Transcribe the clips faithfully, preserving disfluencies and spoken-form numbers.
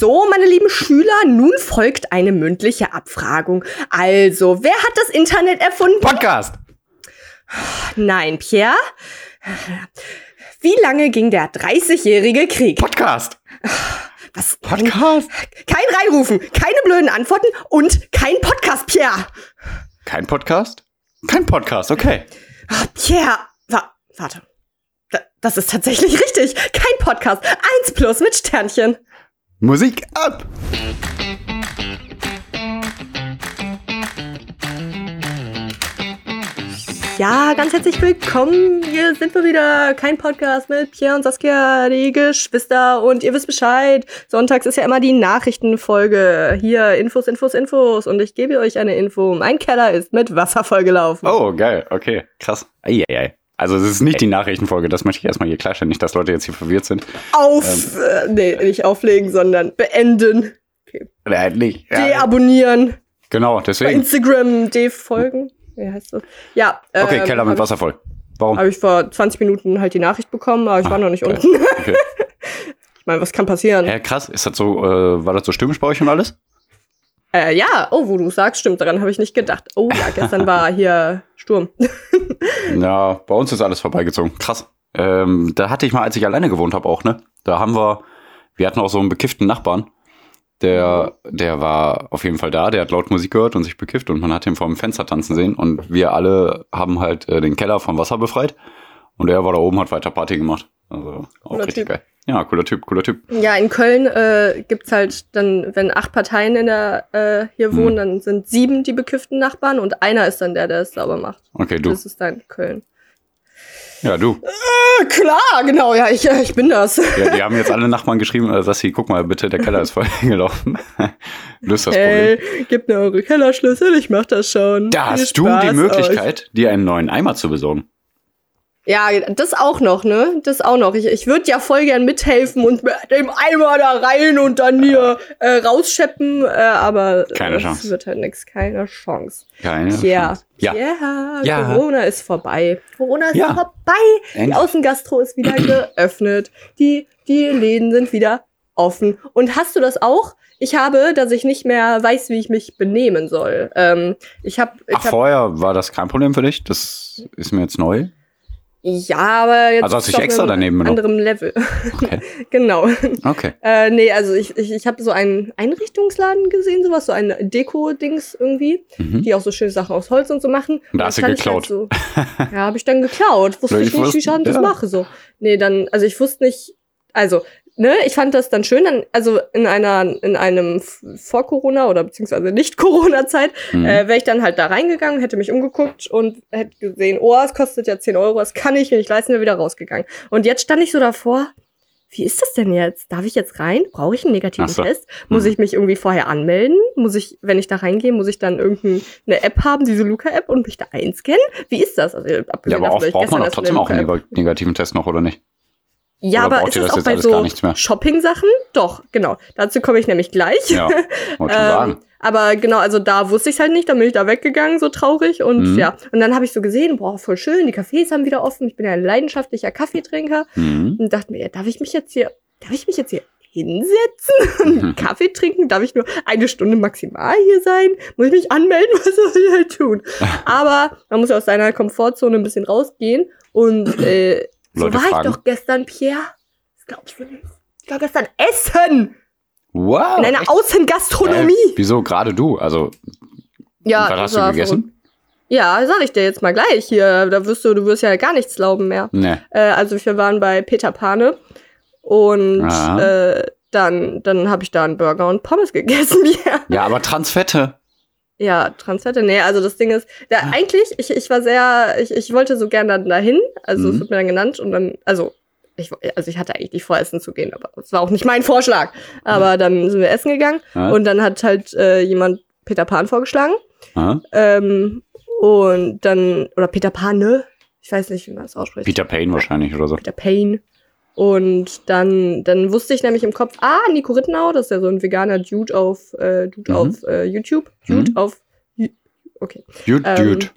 So, meine lieben Schüler, nun folgt eine mündliche Abfragung. Also, wer hat das Internet erfunden? Podcast! Nein, Pierre. Wie lange ging der dreißigjährige Krieg? Podcast! Was? Podcast? Kein Reinrufen, keine blöden Antworten und kein Podcast, Pierre! Kein Podcast? Kein Podcast, okay. Oh, Pierre, wa- warte. D- das ist tatsächlich richtig. Kein Podcast. Eins plus mit Sternchen. Musik ab! Ja, ganz herzlich willkommen. Hier sind wir wieder. Kein Podcast mit Pierre und Saskia, die Geschwister. Und ihr wisst Bescheid. Sonntags ist ja immer die Nachrichtenfolge. Hier, Infos, Infos, Infos. Und ich gebe euch eine Info. Mein Keller ist mit Wasser vollgelaufen. Oh, geil. Okay, krass. Eieiei. Also es ist nicht die Nachrichtenfolge, das möchte ich erstmal hier klarstellen, nicht, dass Leute jetzt hier verwirrt sind. Auf, ähm, äh, nee, nicht auflegen, sondern beenden. Okay. Nein, nicht. Ja. Deabonnieren. Genau, deswegen. Bei Instagram defolgen. Wie heißt das? Ja. Okay, ähm, Keller mit Wasser voll. Warum? Habe ich vor zwanzig Minuten halt die Nachricht bekommen, aber ich ah, war noch nicht geil. Unten. Okay. Ich meine, was kann passieren? Ja, krass, ist das so, äh, war das so stürmisch bei euch und alles? Äh, ja, oh, wo du sagst, stimmt, daran habe ich nicht gedacht. Oh ja, gestern war hier Sturm. Ja, bei uns ist alles vorbeigezogen. Krass. Ähm, da hatte ich mal, als ich alleine gewohnt habe auch, ne? Da haben wir, wir hatten auch so einen bekifften Nachbarn. Der, der war auf jeden Fall da, der hat laut Musik gehört und sich bekifft und man hat ihn vor dem Fenster tanzen sehen und wir alle haben halt äh, den Keller vom Wasser befreit und er war da oben, hat weiter Party gemacht. Also auch cooler richtig Typ. Geil. Ja, cooler Typ, cooler Typ. Ja, in Köln äh, gibt's halt dann, wenn acht Parteien in der äh, hier wohnen, hm. dann sind sieben die bekifften Nachbarn und einer ist dann der, der es sauber macht. Okay, du. Das ist dann Köln. Ja, du. Äh, klar, genau, ja, ich, ich bin das. Ja, die haben jetzt alle Nachbarn geschrieben, äh, Sassi, guck mal bitte, der Keller ist voll gelaufen. Löst das hey, Problem. Gib mir eure Kellerschlüssel, ich mach das schon. Da hast du die Möglichkeit, euch. dir einen neuen Eimer zu besorgen. Ja, das auch noch, ne? Das auch noch. Ich, ich würde ja voll gern mithelfen und mit dem Eimer da rein und dann hier äh, rausscheppen, äh, aber keine Chance. Das wird halt nix. Keine Chance. Keine yeah. Chance. Ja. Yeah. ja, Corona ist vorbei. Corona ist ja. vorbei. Endlich. Die Außengastro ist wieder geöffnet. Die, die Läden sind wieder offen. Und hast du das auch? Ich habe, dass ich nicht mehr weiß, wie ich mich benehmen soll. Ähm, ich hab, ich Ach, hab, vorher war das kein Problem für dich? Das ist mir jetzt neu. Ja, aber jetzt also hast ich extra auf einem anderem Level. Okay. Genau. Okay. Äh, nee, also ich, ich, ich habe so einen Einrichtungsladen gesehen, sowas, so ein Deko-Dings irgendwie, mhm. die auch so schöne Sachen aus Holz und so machen. Und da hast du geklaut. Halt so, ja, habe ich dann geklaut. Wusste ich, ich nicht, wusste, wie Schaden ja. das mache. So. Nee, dann, also ich wusste nicht, also, ne, ich fand das dann schön, dann, also in einer, in einem Vor-Corona oder beziehungsweise Nicht-Corona-Zeit, mhm. äh, wäre ich dann halt da reingegangen, hätte mich umgeguckt und hätte gesehen, oh, es kostet ja zehn Euro, das kann ich mir nicht leisten, wäre wieder rausgegangen. Und jetzt stand ich so davor, wie ist das denn jetzt? Darf ich jetzt rein? Brauche ich einen negativen so. Test? Muss mhm. ich mich irgendwie vorher anmelden? Muss ich, wenn ich da reingehe, muss ich dann irgendeine App haben, diese Luca-App und mich da einscannen? Wie ist das? Also, ja, aber oft braucht man doch trotzdem auch einen negativen Test noch, oder nicht? Ja, aber ist das auch bei so Shopping-Sachen? Doch, genau. Dazu komme ich nämlich gleich. Ja, wollte schon sagen. ähm, aber genau, also da wusste ich es halt nicht, dann bin ich da weggegangen, so traurig. Und mhm. ja, und dann habe ich so gesehen, boah, voll schön, die Cafés haben wieder offen. Ich bin ja ein leidenschaftlicher Kaffeetrinker. Mhm. Und dachte mir, ja, darf ich mich jetzt hier, darf ich mich jetzt hier hinsetzen und mhm. Kaffee trinken? Darf ich nur eine Stunde maximal hier sein? Muss ich mich anmelden? Was soll ich halt tun? Aber man muss ja aus seiner Komfortzone ein bisschen rausgehen und äh, Leute so war fragen. Ich doch gestern, Pierre. Das glaubst du nicht. Ich war gestern essen. Wow. In einer echt? Außengastronomie. Geil. Wieso gerade du? Also, ja, was hast du gegessen? So. Ja, sag ich dir jetzt mal gleich hier. Da wirst du, du wirst ja gar nichts glauben mehr. Nee. Äh, also wir waren bei Pierre Pane und äh, dann, dann habe ich da einen Burger und Pommes gegessen. Ja, ja aber Transfette. Ja, Transfette, nee, also das Ding ist, da ah. eigentlich, ich, ich war sehr, ich, ich wollte so gern dann dahin, also mhm. es wird mir dann genannt und dann, also ich, also ich hatte eigentlich nicht vor, essen zu gehen, aber es war auch nicht mein Vorschlag, aber mhm. dann sind wir essen gegangen ah. und dann hat halt äh, jemand Pierre Pane vorgeschlagen ah. ähm, und dann, oder Pierre Pane, ich weiß nicht, wie man das ausspricht. Pierre Pane wahrscheinlich oder so. Pierre Pane. Und dann, dann wusste ich nämlich im Kopf, ah, Nico Rittenau, das ist ja so ein veganer Dude auf, äh, Dude mhm. auf äh, YouTube. Dude mhm. auf, okay. Dude, ähm, Dude.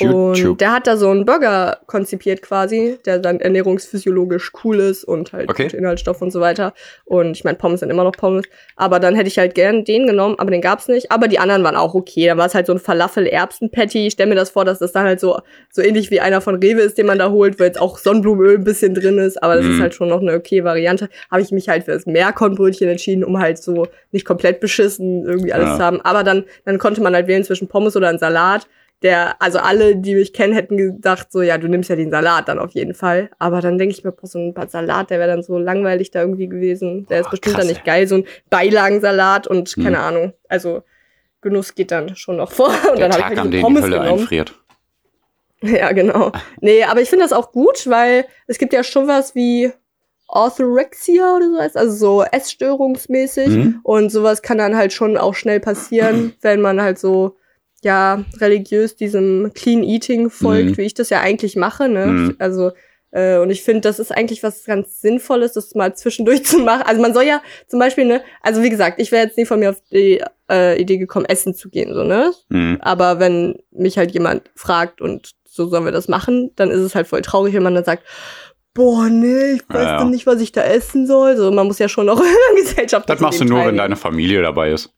YouTube. Und der hat da so einen Burger konzipiert quasi, der dann ernährungsphysiologisch cool ist und halt okay. gute Inhaltsstoffe und so weiter. Und ich meine, Pommes sind immer noch Pommes. Aber dann hätte ich halt gern den genommen, aber den gab's nicht. Aber die anderen waren auch okay. Dann war es halt so ein Falafel-Erbsen-Patty. Ich stelle mir das vor, dass das dann halt so, so ähnlich wie einer von Rewe ist, den man da holt, weil jetzt auch Sonnenblumenöl ein bisschen drin ist. Aber das mm. ist halt schon noch eine okay Variante. Habe ich mich halt für das Meerkornbrötchen entschieden, um halt so nicht komplett beschissen irgendwie alles ja. zu haben. Aber dann, dann konnte man halt wählen zwischen Pommes oder einen Salat. Der, also alle, die mich kennen, hätten gedacht so, ja, du nimmst ja den Salat dann auf jeden Fall. Aber dann denke ich mir, boah, so ein Salat, der wäre dann so langweilig da irgendwie gewesen. Der boah, ist bestimmt krass, dann nicht ey. geil, so ein Beilagensalat und hm. keine Ahnung. Also Genuss geht dann schon noch vor. Und der dann Tag, an dem die Hölle einfriert. Ja, genau. Nee, aber ich finde das auch gut, weil es gibt ja schon was wie Orthorexia oder so, also so essstörungsmäßig. Mhm. Und sowas kann dann halt schon auch schnell passieren, wenn man halt so ja religiös diesem Clean Eating folgt, mhm. wie ich das ja eigentlich mache, ne? Mhm. Also äh, und ich finde, das ist eigentlich was ganz Sinnvolles, das mal zwischendurch zu machen. Also man soll ja zum Beispiel, ne, also wie gesagt, ich wäre jetzt nie von mir auf die äh, Idee gekommen, essen zu gehen, so, ne? Mhm. Aber wenn mich halt jemand fragt und so sollen wir das machen, dann ist es halt voll traurig, wenn man dann sagt, boah, nee, ich weiß ja, ja. nicht, was ich da essen soll. So, man muss ja schon auch in der Gesellschaft. Das machst du nur, wenn deine Familie dabei ist.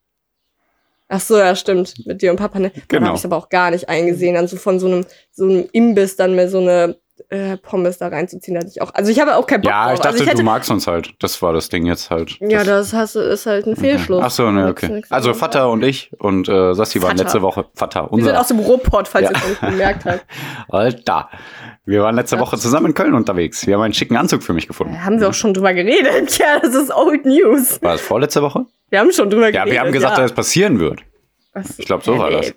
Ach so, ja, stimmt. Mit dir und Papa, ne? Genau. Dann habe ich es aber auch gar nicht eingesehen, dann so von so einem, so einem Imbiss dann mir so eine äh, Pommes da reinzuziehen, hatte ich auch. Also ich habe auch keinen Bock drauf. Ja, ich dachte, also ich hätte, du magst uns halt. Das war das Ding jetzt halt. Ja, das, das hast, ist halt ein Fehlschluss. Okay. Ach so, ne, okay. Also Vater und ich und äh, Sassi waren letzte Woche. Vater, unser. Wir sind aus dem Ruhrpott, falls ja. ihr es nicht gemerkt habt. Alter. Wir waren letzte Woche zusammen in Köln unterwegs. Wir haben einen schicken Anzug für mich gefunden. Da haben wir auch schon drüber geredet. Ja, das ist Old News. War das vorletzte Woche? Wir haben schon drüber ja, geredet. Ja, wir haben gesagt, ja. dass es passieren wird. Was? Ich glaube, so war das.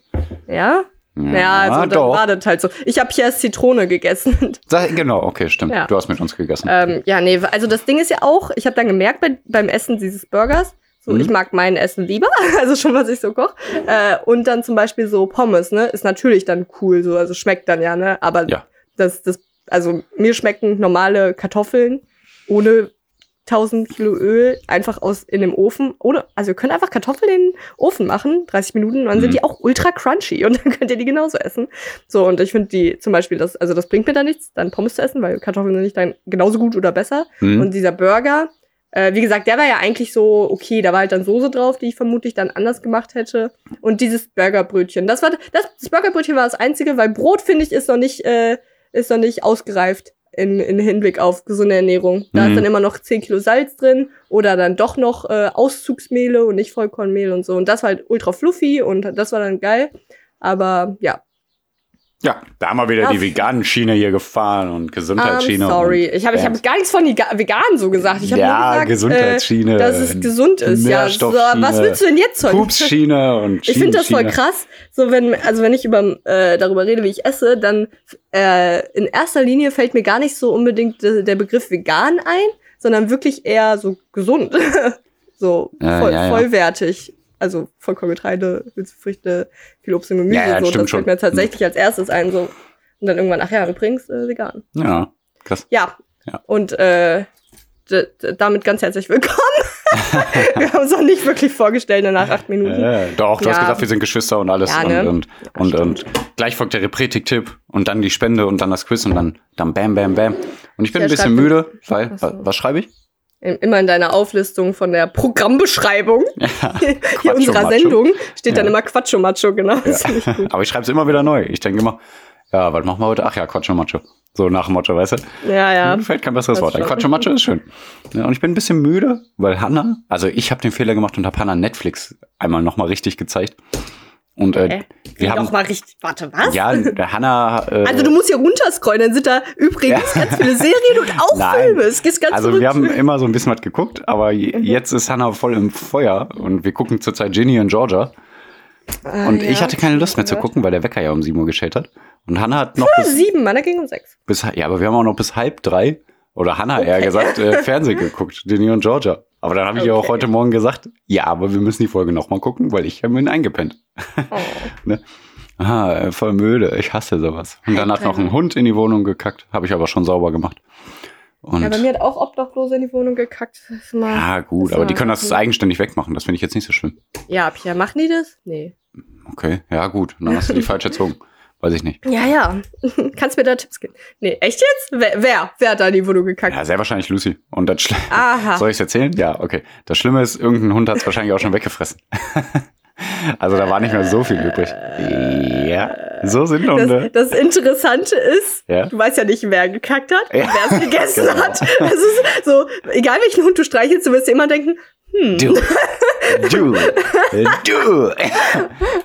Ja? Ja, ja, also dann war das halt so. Ich habe Pierre's Zitrone gegessen. Genau, okay, stimmt. Ja. Du hast mit uns gegessen. Ähm, ja, nee, also das Ding ist ja auch, ich habe dann gemerkt bei, beim Essen dieses Burgers, so, mhm. ich mag mein Essen lieber, also schon, was ich so koche. Äh, und dann zum Beispiel so Pommes, ne, ist natürlich dann cool, so, also schmeckt dann ja, ne, aber ja. das, das, also mir schmecken normale Kartoffeln ohne tausend Kilo Öl einfach aus in dem Ofen. Oder, also ihr könnt einfach Kartoffeln in den Ofen machen, dreißig Minuten, und dann mhm. sind die auch ultra crunchy und dann könnt ihr die genauso essen. So, und ich finde die zum Beispiel, das, also das bringt mir da nichts, dann Pommes zu essen, weil Kartoffeln sind nicht dann genauso gut oder besser. Mhm. Und dieser Burger, äh, wie gesagt, der war ja eigentlich so, okay, da war halt dann Soße drauf, die ich vermutlich dann anders gemacht hätte. Und dieses Burgerbrötchen, das war, das, das Burgerbrötchen war das Einzige, weil Brot, finde ich, ist noch nicht, äh, ist noch nicht ausgereift. In, in Hinblick auf gesunde Ernährung. Da mhm. ist dann immer noch zehn Kilo Salz drin oder dann doch noch äh, Auszugsmehle und nicht Vollkornmehl und so. Und das war halt ultra fluffy und das war dann geil. Aber ja. Ja, da haben wir wieder ja. die veganen Schiene hier gefahren und Gesundheitsschiene. I'm sorry, und, ich habe ja. hab gar nichts von vegan so gesagt. Ich habe ja, nur gesagt, Gesundheitsschiene, äh, dass es gesund ist. Ja, so, was willst du denn jetzt heute? Pupsschiene und Schienen, ich finde das voll krass. So, wenn, also wenn ich über, äh, darüber rede, wie ich esse, dann äh, in erster Linie fällt mir gar nicht so unbedingt de- der Begriff vegan ein, sondern wirklich eher so gesund. so ja, voll, ja, ja. vollwertig. Also Vollkorngetreide, Hülsenfrüchte, viel Obst und Gemüse. Ja, ja, so. Das fällt mir tatsächlich als erstes ein. So. Und dann irgendwann, ach ja, übrigens äh, vegan. Ja, krass. Ja, ja. und äh, d- d- damit ganz herzlich willkommen. Wir haben es auch nicht wirklich vorgestellt nach acht Minuten. Äh, doch, du ja. hast gesagt, wir sind Geschwister und alles. Ja, ne? und, und, und, und gleich folgt der Repretik-Tipp und dann die Spende und dann das Quiz und dann, dann bam, bam, bam. Und ich bin ja, ein bisschen müde, weil, was, was schreibe ich? Immer in deiner Auflistung von der Programmbeschreibung ja, hier unserer Sendung steht ja. dann immer Quatscho Macho, genau. Ja. Aber ich schreibe es immer wieder neu. Ich denke immer, ja, was machen wir heute? Ach ja, Quatscho Macho. So nach dem Motto, weißt du? Ja, ja. Mir fällt kein besseres Quatscho. Wort ein. Quatscho Macho ist schön. Ja, und ich bin ein bisschen müde, weil Hannah, also ich habe den Fehler gemacht und habe Hannah Netflix einmal nochmal richtig gezeigt. Und äh, okay. wir haben nochmal richtig. Warte, was? Ja, Hannah. Äh, also du musst hier runterscrollen, dann sind da übrigens ganz viele Serien und auch Nein. Filme. Es geht ganz. Also zurück. Wir haben immer so ein bisschen was geguckt, aber j- mhm. jetzt ist Hannah voll im Feuer und wir gucken zurzeit Ginny and Georgia. Ah, und ja, ich hatte keine Lust mehr zu gucken, weil der Wecker ja um sieben Uhr geschellt hat. Und Hannah hat noch bis sieben, meiner ging um sechs. Bis, ja, aber wir haben auch noch bis halb drei oder Hannah okay. eher gesagt äh, Fernsehen geguckt, Ginny und Georgia. Aber dann habe ich ja okay. auch heute Morgen gesagt, ja, aber wir müssen die Folge nochmal gucken, weil ich habe ihn eingepennt. Oh. ne? Aha, voll müde, ich hasse sowas. Und danach noch ein Hund in die Wohnung gekackt, habe ich aber schon sauber gemacht. Und ja, bei mir hat auch Obdachlose in die Wohnung gekackt. Mal, ja, gut, aber die können das eigenständig wegmachen, das finde ich jetzt nicht so schlimm. Ja, Pierre, machen die das? Nee. Okay, ja gut, dann hast du die falsch erzogen. Weiß ich nicht. Ja, ja. Kannst mir da Tipps geben? Nee, echt jetzt? Wer? Wer, wer hat da in die Wohnung gekackt? Ja, sehr wahrscheinlich Lucy. Und das Schlimme... Aha. Soll ich es erzählen? Ja, okay. Das Schlimme ist, irgendein Hund hat es wahrscheinlich auch schon weggefressen. Also da war nicht mehr so viel übrig. Ja, so sind Hunde. Das, das Interessante ist, ja? Du weißt ja nicht, wer gekackt hat, ja. Wer es gegessen genau. hat. Es ist so, egal welchen Hund du streichelst, du wirst immer denken, hm. Du. Du. Du.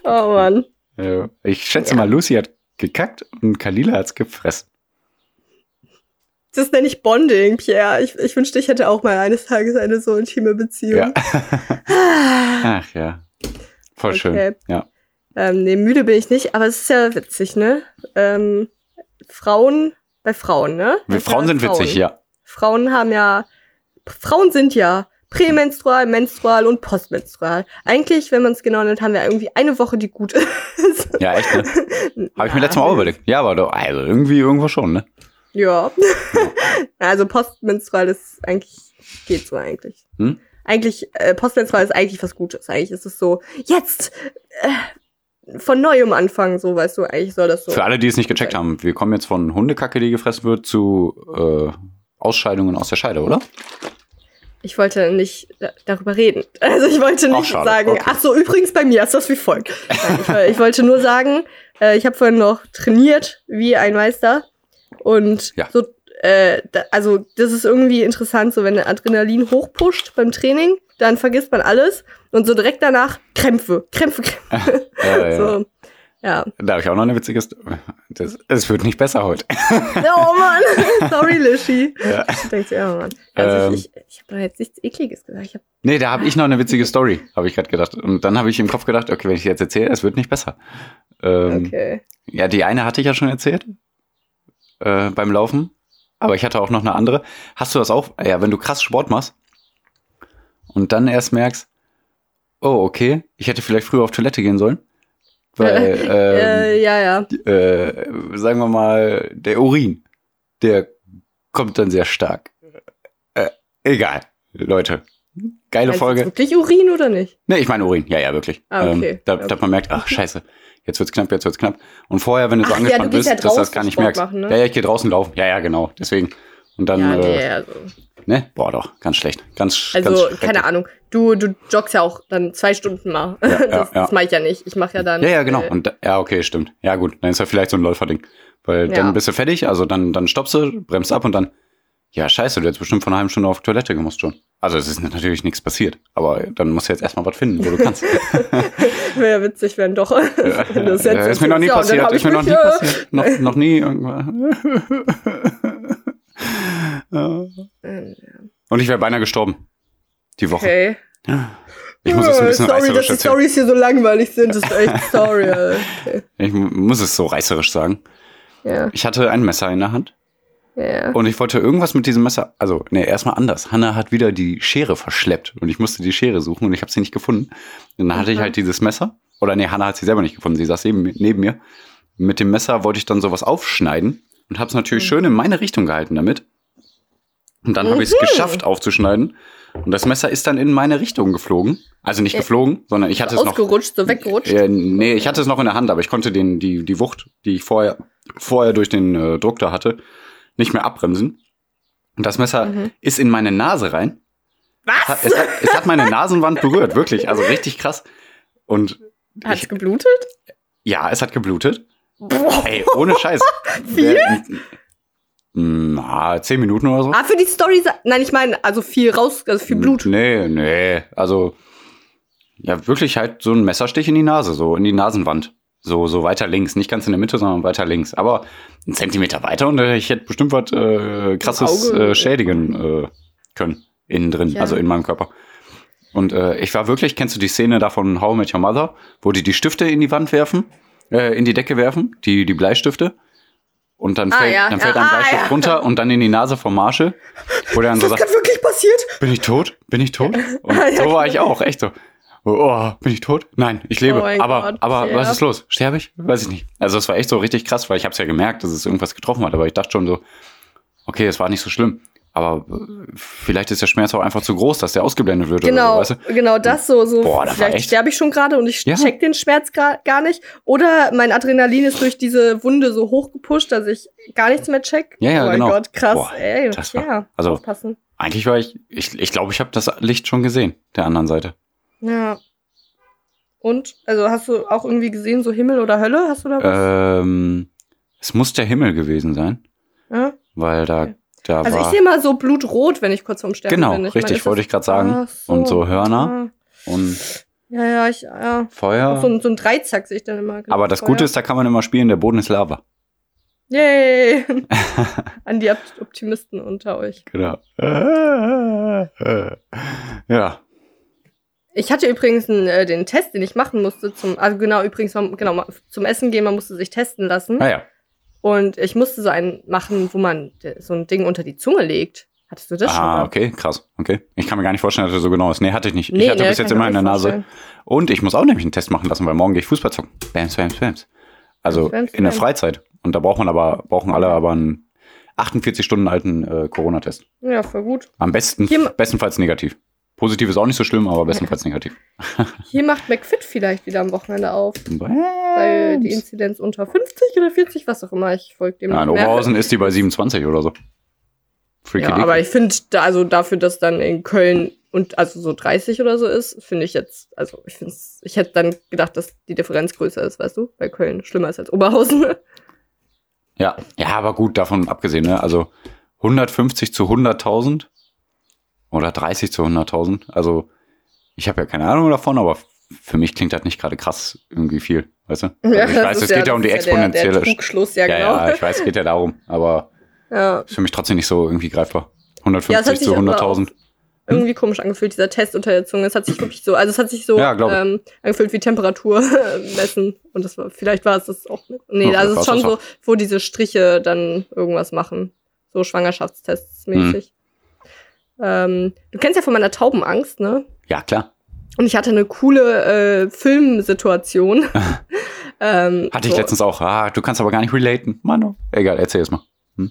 Oh Mann. Ja. Ich schätze ja. mal, Lucy hat gekackt und Kalila hat's gefressen. Das nenne ich Bonding, Pierre. Ich, ich wünschte, ich hätte auch mal eines Tages eine so intime Beziehung. Ja. Ach ja. Voll okay. schön, ja. Ähm, nee, müde bin ich nicht, aber es ist ja witzig, ne? Ähm, Frauen, bei Frauen, ne? Wir Frauen sind Frauen. Witzig, ja. Frauen haben ja, Frauen sind ja prämenstrual, menstrual und postmenstrual. Eigentlich, wenn man es genau nennt, haben wir irgendwie eine Woche, die gut ist. Ja, echt, ne? Habe ich mir letztes Mal auch überlegt. Ja, aber doch, also irgendwie irgendwo schon, ne? Ja. Also postmenstrual ist eigentlich, geht so eigentlich. Hm? Eigentlich, äh, postmenstrual ist eigentlich was Gutes. Eigentlich ist es so, jetzt äh, von neuem anfangen, so, weißt du, eigentlich soll das so. Für alle, die es nicht gecheckt sein. Haben, wir kommen jetzt von Hundekacke, die gefressen wird, zu äh, Ausscheidungen aus der Scheide, oder? Ich wollte nicht da- darüber reden. Also ich wollte nicht sagen, okay. Ach so, übrigens bei mir ist das wie folgt. Ich, ich wollte nur sagen, äh, ich habe vorhin noch trainiert wie ein Meister und ja. so Äh, da, also das ist irgendwie interessant, so wenn Adrenalin hochpusht beim Training, dann vergisst man alles und so direkt danach Krämpfe, Krämpfe, Krämpfe. Ja, ja, so, ja. Da habe ich auch noch eine witzige Story. Es wird nicht besser heute. Oh Mann, sorry Lischi. Ja. Ich denke, ja, Mann. Also ähm, ich, ich habe da jetzt nichts Ekliges gesagt. Ich hab nee, da habe ich noch eine witzige Story, habe ich gerade gedacht. Und dann habe ich im Kopf gedacht, okay, wenn ich jetzt erzähle, es wird nicht besser. Ähm, okay. Ja, die eine hatte ich ja schon erzählt, äh, beim Laufen. Aber ich hatte auch noch eine andere. Hast du das auch? Ja, wenn du krass Sport machst und dann erst merkst, oh, okay, ich hätte vielleicht früher auf Toilette gehen sollen. Weil, ähm, äh, ja, ja. Äh, sagen wir mal, der Urin, der kommt dann sehr stark. Äh, egal, Leute. Geile heißt Folge. Wirklich Urin oder nicht? Nee, ich meine Urin. Ja, ja, wirklich. Ah, okay. Ähm, da, okay. Dass man merkt, ach, scheiße. Jetzt wird's knapp, jetzt wird's knapp. Und vorher, wenn du so ach, angespannt ja, du bist, ja dass du das gar nicht Sport merkst. Machen, ne? Ja, ja, ich gehe draußen laufen. Ja, ja, genau. Deswegen. Und dann, ja, nee, äh, also. Ne? Boah, doch. Ganz schlecht. Ganz, also, ganz schlecht. Keine Ahnung. Du, du joggst ja auch dann zwei Stunden mal. Ja, das ja, ja. das mache ich ja nicht. Ich mache ja dann. Ja, ja, genau. Äh, und, ja, okay, stimmt. Ja, gut. Dann ist ja vielleicht so ein Läuferding. Weil ja. dann bist du fertig. Also, dann, dann stoppst du, bremst ab und dann, ja, scheiße, du hättest bestimmt vor einer halben Stunde auf Toilette gemusst schon. Also es ist natürlich nichts passiert, aber dann musst du jetzt erstmal was finden, wo du kannst. Wäre ja witzig, wenn doch. Ja, wenn das jetzt ist mir noch nie passiert, ja, ist mir noch nie passiert. Noch, noch nie irgendwann. Und ich wäre beinahe gestorben. Die Woche. Okay. Ich muss es ein bisschen sorry, reißerisch erzählen. Sorry, dass die Storys hier so langweilig sind, das ist echt sorry. Okay. Ich muss es so reißerisch sagen. Ja. Ich hatte ein Messer in der Hand. Yeah. Und ich wollte irgendwas mit diesem Messer, also nee, erstmal anders. Hannah hat wieder die Schere verschleppt und ich musste die Schere suchen und ich habe sie nicht gefunden. Und dann hatte mhm. ich halt dieses Messer, oder nee, Hannah hat sie selber nicht gefunden, sie saß neben, neben mir. Mit dem Messer wollte ich dann sowas aufschneiden und habe es natürlich mhm. schön in meine Richtung gehalten damit. Und dann mhm. habe ich es geschafft aufzuschneiden und das Messer ist dann in meine Richtung geflogen. Also nicht ja. geflogen, sondern ich hatte es noch... Ausgerutscht, so weggerutscht? Äh, nee, ich hatte es noch in der Hand, aber ich konnte den, die, die Wucht, die ich vorher, vorher durch den äh, Druck da hatte, nicht mehr abbremsen. Und das Messer mhm. ist in meine Nase rein. Was? Es hat, es hat, es hat meine Nasenwand berührt, wirklich. Also richtig krass. Und hat es geblutet? Ja, es hat geblutet. Boah. Ey, ohne Scheiß. Viel? Wer, na, zehn Minuten oder so. Ah, für die Story, nein, ich meine, also viel raus, also viel Blut. Nee, nee, also ja, wirklich halt so ein Messerstich in die Nase, so in die Nasenwand. So, so weiter links. Nicht ganz in der Mitte, sondern weiter links. Aber einen Zentimeter weiter und ich hätte bestimmt was äh, krasses äh, schädigen äh, können. Innen drin, ja. Also in meinem Körper. Und äh, ich war wirklich, kennst du die Szene da von How I Met Your Mother, wo die die Stifte in die Wand werfen, äh, in die Decke werfen, die, die Bleistifte. Und dann ah, fällt, ja. dann fällt ja, ein Bleistift ah, ja. runter und dann in die Nase vom Marshall. Wo der dann so sagt, ist das wirklich passiert? Bin ich tot? Bin ich tot? Und ja, so war ich auch, echt so. Oh, bin ich tot? Nein, ich lebe. Oh aber Gott, aber was ist los? Sterbe ich? Weiß ich nicht. Also es war echt so richtig krass, weil ich habe es ja gemerkt, dass es irgendwas getroffen hat. Aber ich dachte schon so, okay, es war nicht so schlimm. Aber vielleicht ist der Schmerz auch einfach zu groß, dass der ausgeblendet wird. Genau, oder so, weißt du? Genau das so. so Boah, das vielleicht sterbe ich schon gerade und ich ja. check den Schmerz gra- gar nicht. Oder mein Adrenalin ist durch diese Wunde so hochgepusht, dass ich gar nichts mehr check. Ja, ja, oh mein genau. Gott, krass. Boah, ey, das war, ja, also aufpassen. Eigentlich war ich, ich glaube, ich, glaub, ich habe das Licht schon gesehen, der anderen Seite. Ja. Und? Also hast du auch irgendwie gesehen, so Himmel oder Hölle? Hast du da was? Ähm, es muss der Himmel gewesen sein. Ja? Weil da... Okay. Da also ich sehe mal so blutrot, wenn ich kurz vorm Sterben genau, bin. Genau, richtig, meine, wollte ich gerade sagen. So, und so Hörner ja. und ja, ja, ich, ja. Feuer. So, so ein Dreizack sehe ich dann immer. Genau. Aber das Feuer. Gute ist, da kann man immer spielen, der Boden ist Lava. Yay! An die Optimisten unter euch. Genau. Ja. Ich hatte übrigens einen, äh, den Test, den ich machen musste. Zum, also genau, übrigens genau, zum Essen gehen, man musste sich testen lassen. Naja. Und ich musste so einen machen, wo man so ein Ding unter die Zunge legt. Hattest du das ah, schon? Ah, okay, krass. Okay. Ich kann mir gar nicht vorstellen, dass das so genau ist. Nee, hatte ich nicht. Nee, ich hatte nee, bis jetzt immer in der Nase. Und ich muss auch nämlich einen Test machen lassen, weil morgen gehe ich Fußball zocken. Bams, bams, bams. Also bams, in der bams. Freizeit. Und da braucht man aber, brauchen alle aber einen achtundvierzig Stunden alten äh, Corona-Test. Ja, voll gut. Am besten, Hier, bestenfalls negativ. Positiv ist auch nicht so schlimm, aber bestenfalls negativ. Hier macht McFit vielleicht wieder am Wochenende auf. Was? Weil die Inzidenz unter fünfzig oder vierzig, was auch immer. Ich folge dem ja, in Oberhausen ist die bei siebenundzwanzig oder so. Freaky ja, Dick. Aber ich finde, also dafür, dass dann in Köln und also so dreißig oder so ist, finde ich jetzt, also ich finde ich hätte dann gedacht, dass die Differenz größer ist, weißt du, weil Köln schlimmer ist als Oberhausen. Ja, ja, aber gut, davon abgesehen, ne? Also hundertfünfzig zu hunderttausend. Oder dreißig zu hunderttausend. Also, ich habe ja keine Ahnung davon, aber für mich klingt das nicht gerade krass irgendwie viel, weißt du? Also ja, ich weiß, es ja, geht ja um die exponentielle... Der, der Trugschluss, ja, ja genau. Ja, ich weiß, es geht ja darum, aber ja. Ist für mich trotzdem nicht so irgendwie greifbar. hundertfünfzig ja, zu hunderttausend. Irgendwie komisch angefühlt, dieser Test unter der Zunge. Es hat sich wirklich so, also es hat sich so ja, ähm, angefühlt wie Temperatur messen. Und das war, vielleicht war es das auch... Nee, ja, also es ist schon so, wo diese Striche dann irgendwas machen. So Schwangerschaftstests mäßig. Mhm. Ähm, du kennst ja von meiner Taubenangst, ne? Ja, klar. Und ich hatte eine coole äh, Filmsituation. ähm, hatte ich so. Letztens auch. Ah, du kannst aber gar nicht relaten. Mano. Egal, erzähl es mal. Hm?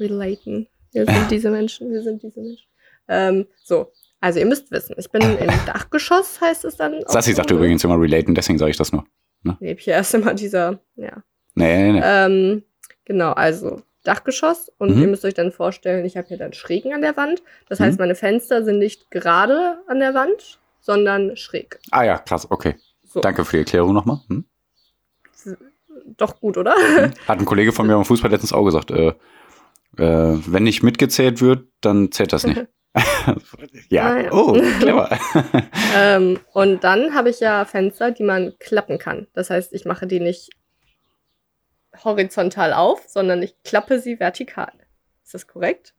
Relaten. Wir sind diese Menschen, wir sind diese Menschen. Ähm, so, also ihr müsst wissen, ich bin im Dachgeschoss, heißt es dann. Sassi sagt übrigens immer relaten, deswegen sage ich das nur. Ne? Nee, Pierre ist immer dieser, ja. Nee, nee, nee. Ähm, genau, also... Dachgeschoss und mhm. ihr müsst euch dann vorstellen, ich habe hier dann Schrägen an der Wand. Das heißt, mhm. meine Fenster sind nicht gerade an der Wand, sondern schräg. Ah ja, krass, okay. So. Danke für die Erklärung nochmal. Hm? Doch gut, oder? Mhm. Hat ein Kollege von mir beim Fußball letztens auch gesagt, äh, äh, wenn nicht mitgezählt wird, dann zählt das nicht. ja. Ah, ja, oh, clever. ähm, und dann habe ich ja Fenster, die man klappen kann. Das heißt, ich mache die nicht horizontal auf, sondern ich klappe sie vertikal. Ist das korrekt?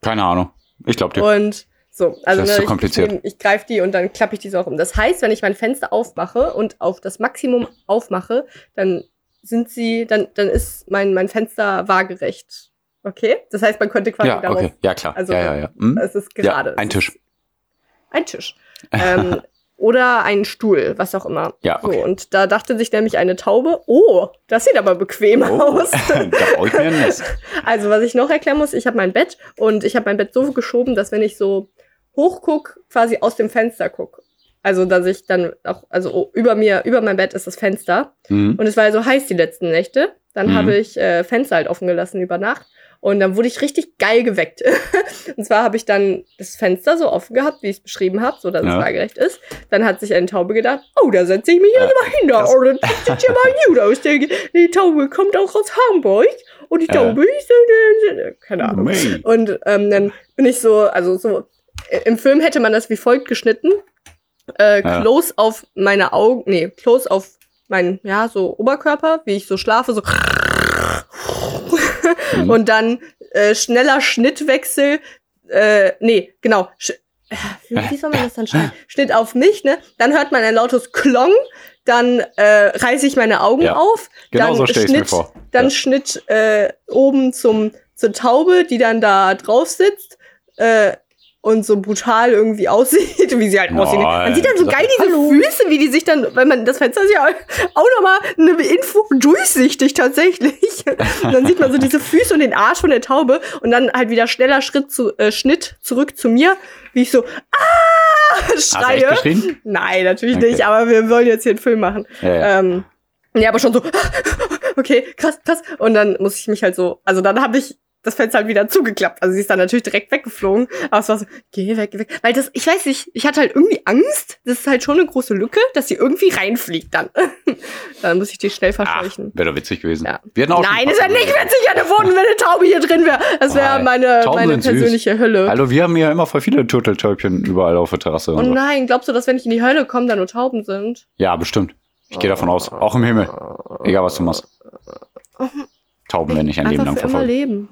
Keine Ahnung. Ich glaube dir. Und so, also das ist ne, zu kompliziert. Ich, ich greife die und dann klappe ich die so auch um. Das heißt, wenn ich mein Fenster aufmache und auf das Maximum aufmache, dann sind sie, dann, dann ist mein, mein Fenster waagerecht. Okay? Das heißt, man könnte quasi ja, darauf. Okay. Ja, klar. Also, ja, ja, ja. Hm? Es ist gerade. Ja, ein Tisch. Ein Tisch. ähm, Oder einen Stuhl, was auch immer. Ja, okay. So, und da dachte sich nämlich eine Taube, oh, das sieht aber bequem oh, aus. Da baue ich mir ein Nest. Also, was ich noch erklären muss, ich habe mein Bett und ich habe mein Bett so geschoben, dass wenn ich so hoch gucke, quasi aus dem Fenster gucke. Also, dass ich dann auch, also oh, über mir, über mein Bett ist das Fenster. Mhm. Und es war so heiß die letzten Nächte. Dann mhm. habe ich äh, Fenster halt offen gelassen über Nacht. Und dann wurde ich richtig geil geweckt. Und zwar habe ich dann das Fenster so offen gehabt, wie ich es beschrieben habe, so dass ja. es waagerecht ist. Dann hat sich eine Taube gedacht, oh, da setze ich mich jetzt äh, mal hin. Da. Oh, dann sieht ja mal gut aus. Die Taube kommt auch aus Hamburg. Und die Taube ist... Äh. Keine Ahnung. Und ähm, dann bin ich so... Also so im Film hätte man das wie folgt geschnitten. Äh, close ja. auf meine Augen... Nee, close auf meinen, ja, so Oberkörper, wie ich so schlafe, so... Und dann äh, schneller Schnittwechsel, äh, nee, genau, sch- wie, wie soll man das dann schreiben? Schnitt auf mich, ne? Dann hört man ein lautes Klong, dann äh, reiße ich meine Augen ja. auf, genau dann so stell ich's mir vor. Dann ja. Schnitt äh, oben zum, zur Taube, die dann da drauf sitzt, äh, und so brutal irgendwie aussieht, wie sie halt aussieht. Man sieht dann so geil diese Füße, wie die sich dann, weil man, das Fenster ist ja auch nochmal eine Info durchsichtig tatsächlich. Und dann sieht man so diese Füße und den Arsch von der Taube und dann halt wieder schneller Schritt zu, äh, Schnitt zurück zu mir, wie ich so, ah, schreie. Hast du echt geschrien? Nein, natürlich okay. nicht, aber wir wollen jetzt hier einen Film machen. Ja, ja. Ähm, ja aber schon so, okay, krass, krass. Und dann muss ich mich halt so, also dann habe ich das Fenster halt wieder zugeklappt. Also sie ist dann natürlich direkt weggeflogen. Aber es war so, geh weg, geh weg. Weil das, ich weiß nicht, ich hatte halt irgendwie Angst. Das ist halt schon eine große Lücke, dass sie irgendwie reinfliegt dann. Dann muss ich die schnell verscheuchen. Wäre doch witzig gewesen. Ja. Wir auch Nein, es wäre nicht witzig, eine Wohnung, wenn eine Taube hier drin wäre. Das wäre oh meine, meine persönliche süß. Hölle. Also wir haben ja immer voll viele Turteltäubchen überall auf der Terrasse. Oh und so. Nein, glaubst du, dass wenn ich in die Hölle komme, da nur Tauben sind? Ja, bestimmt. Ich gehe davon aus. Auch im Himmel. Egal, was du machst. Tauben werden nicht ein Leben lang verfolgen.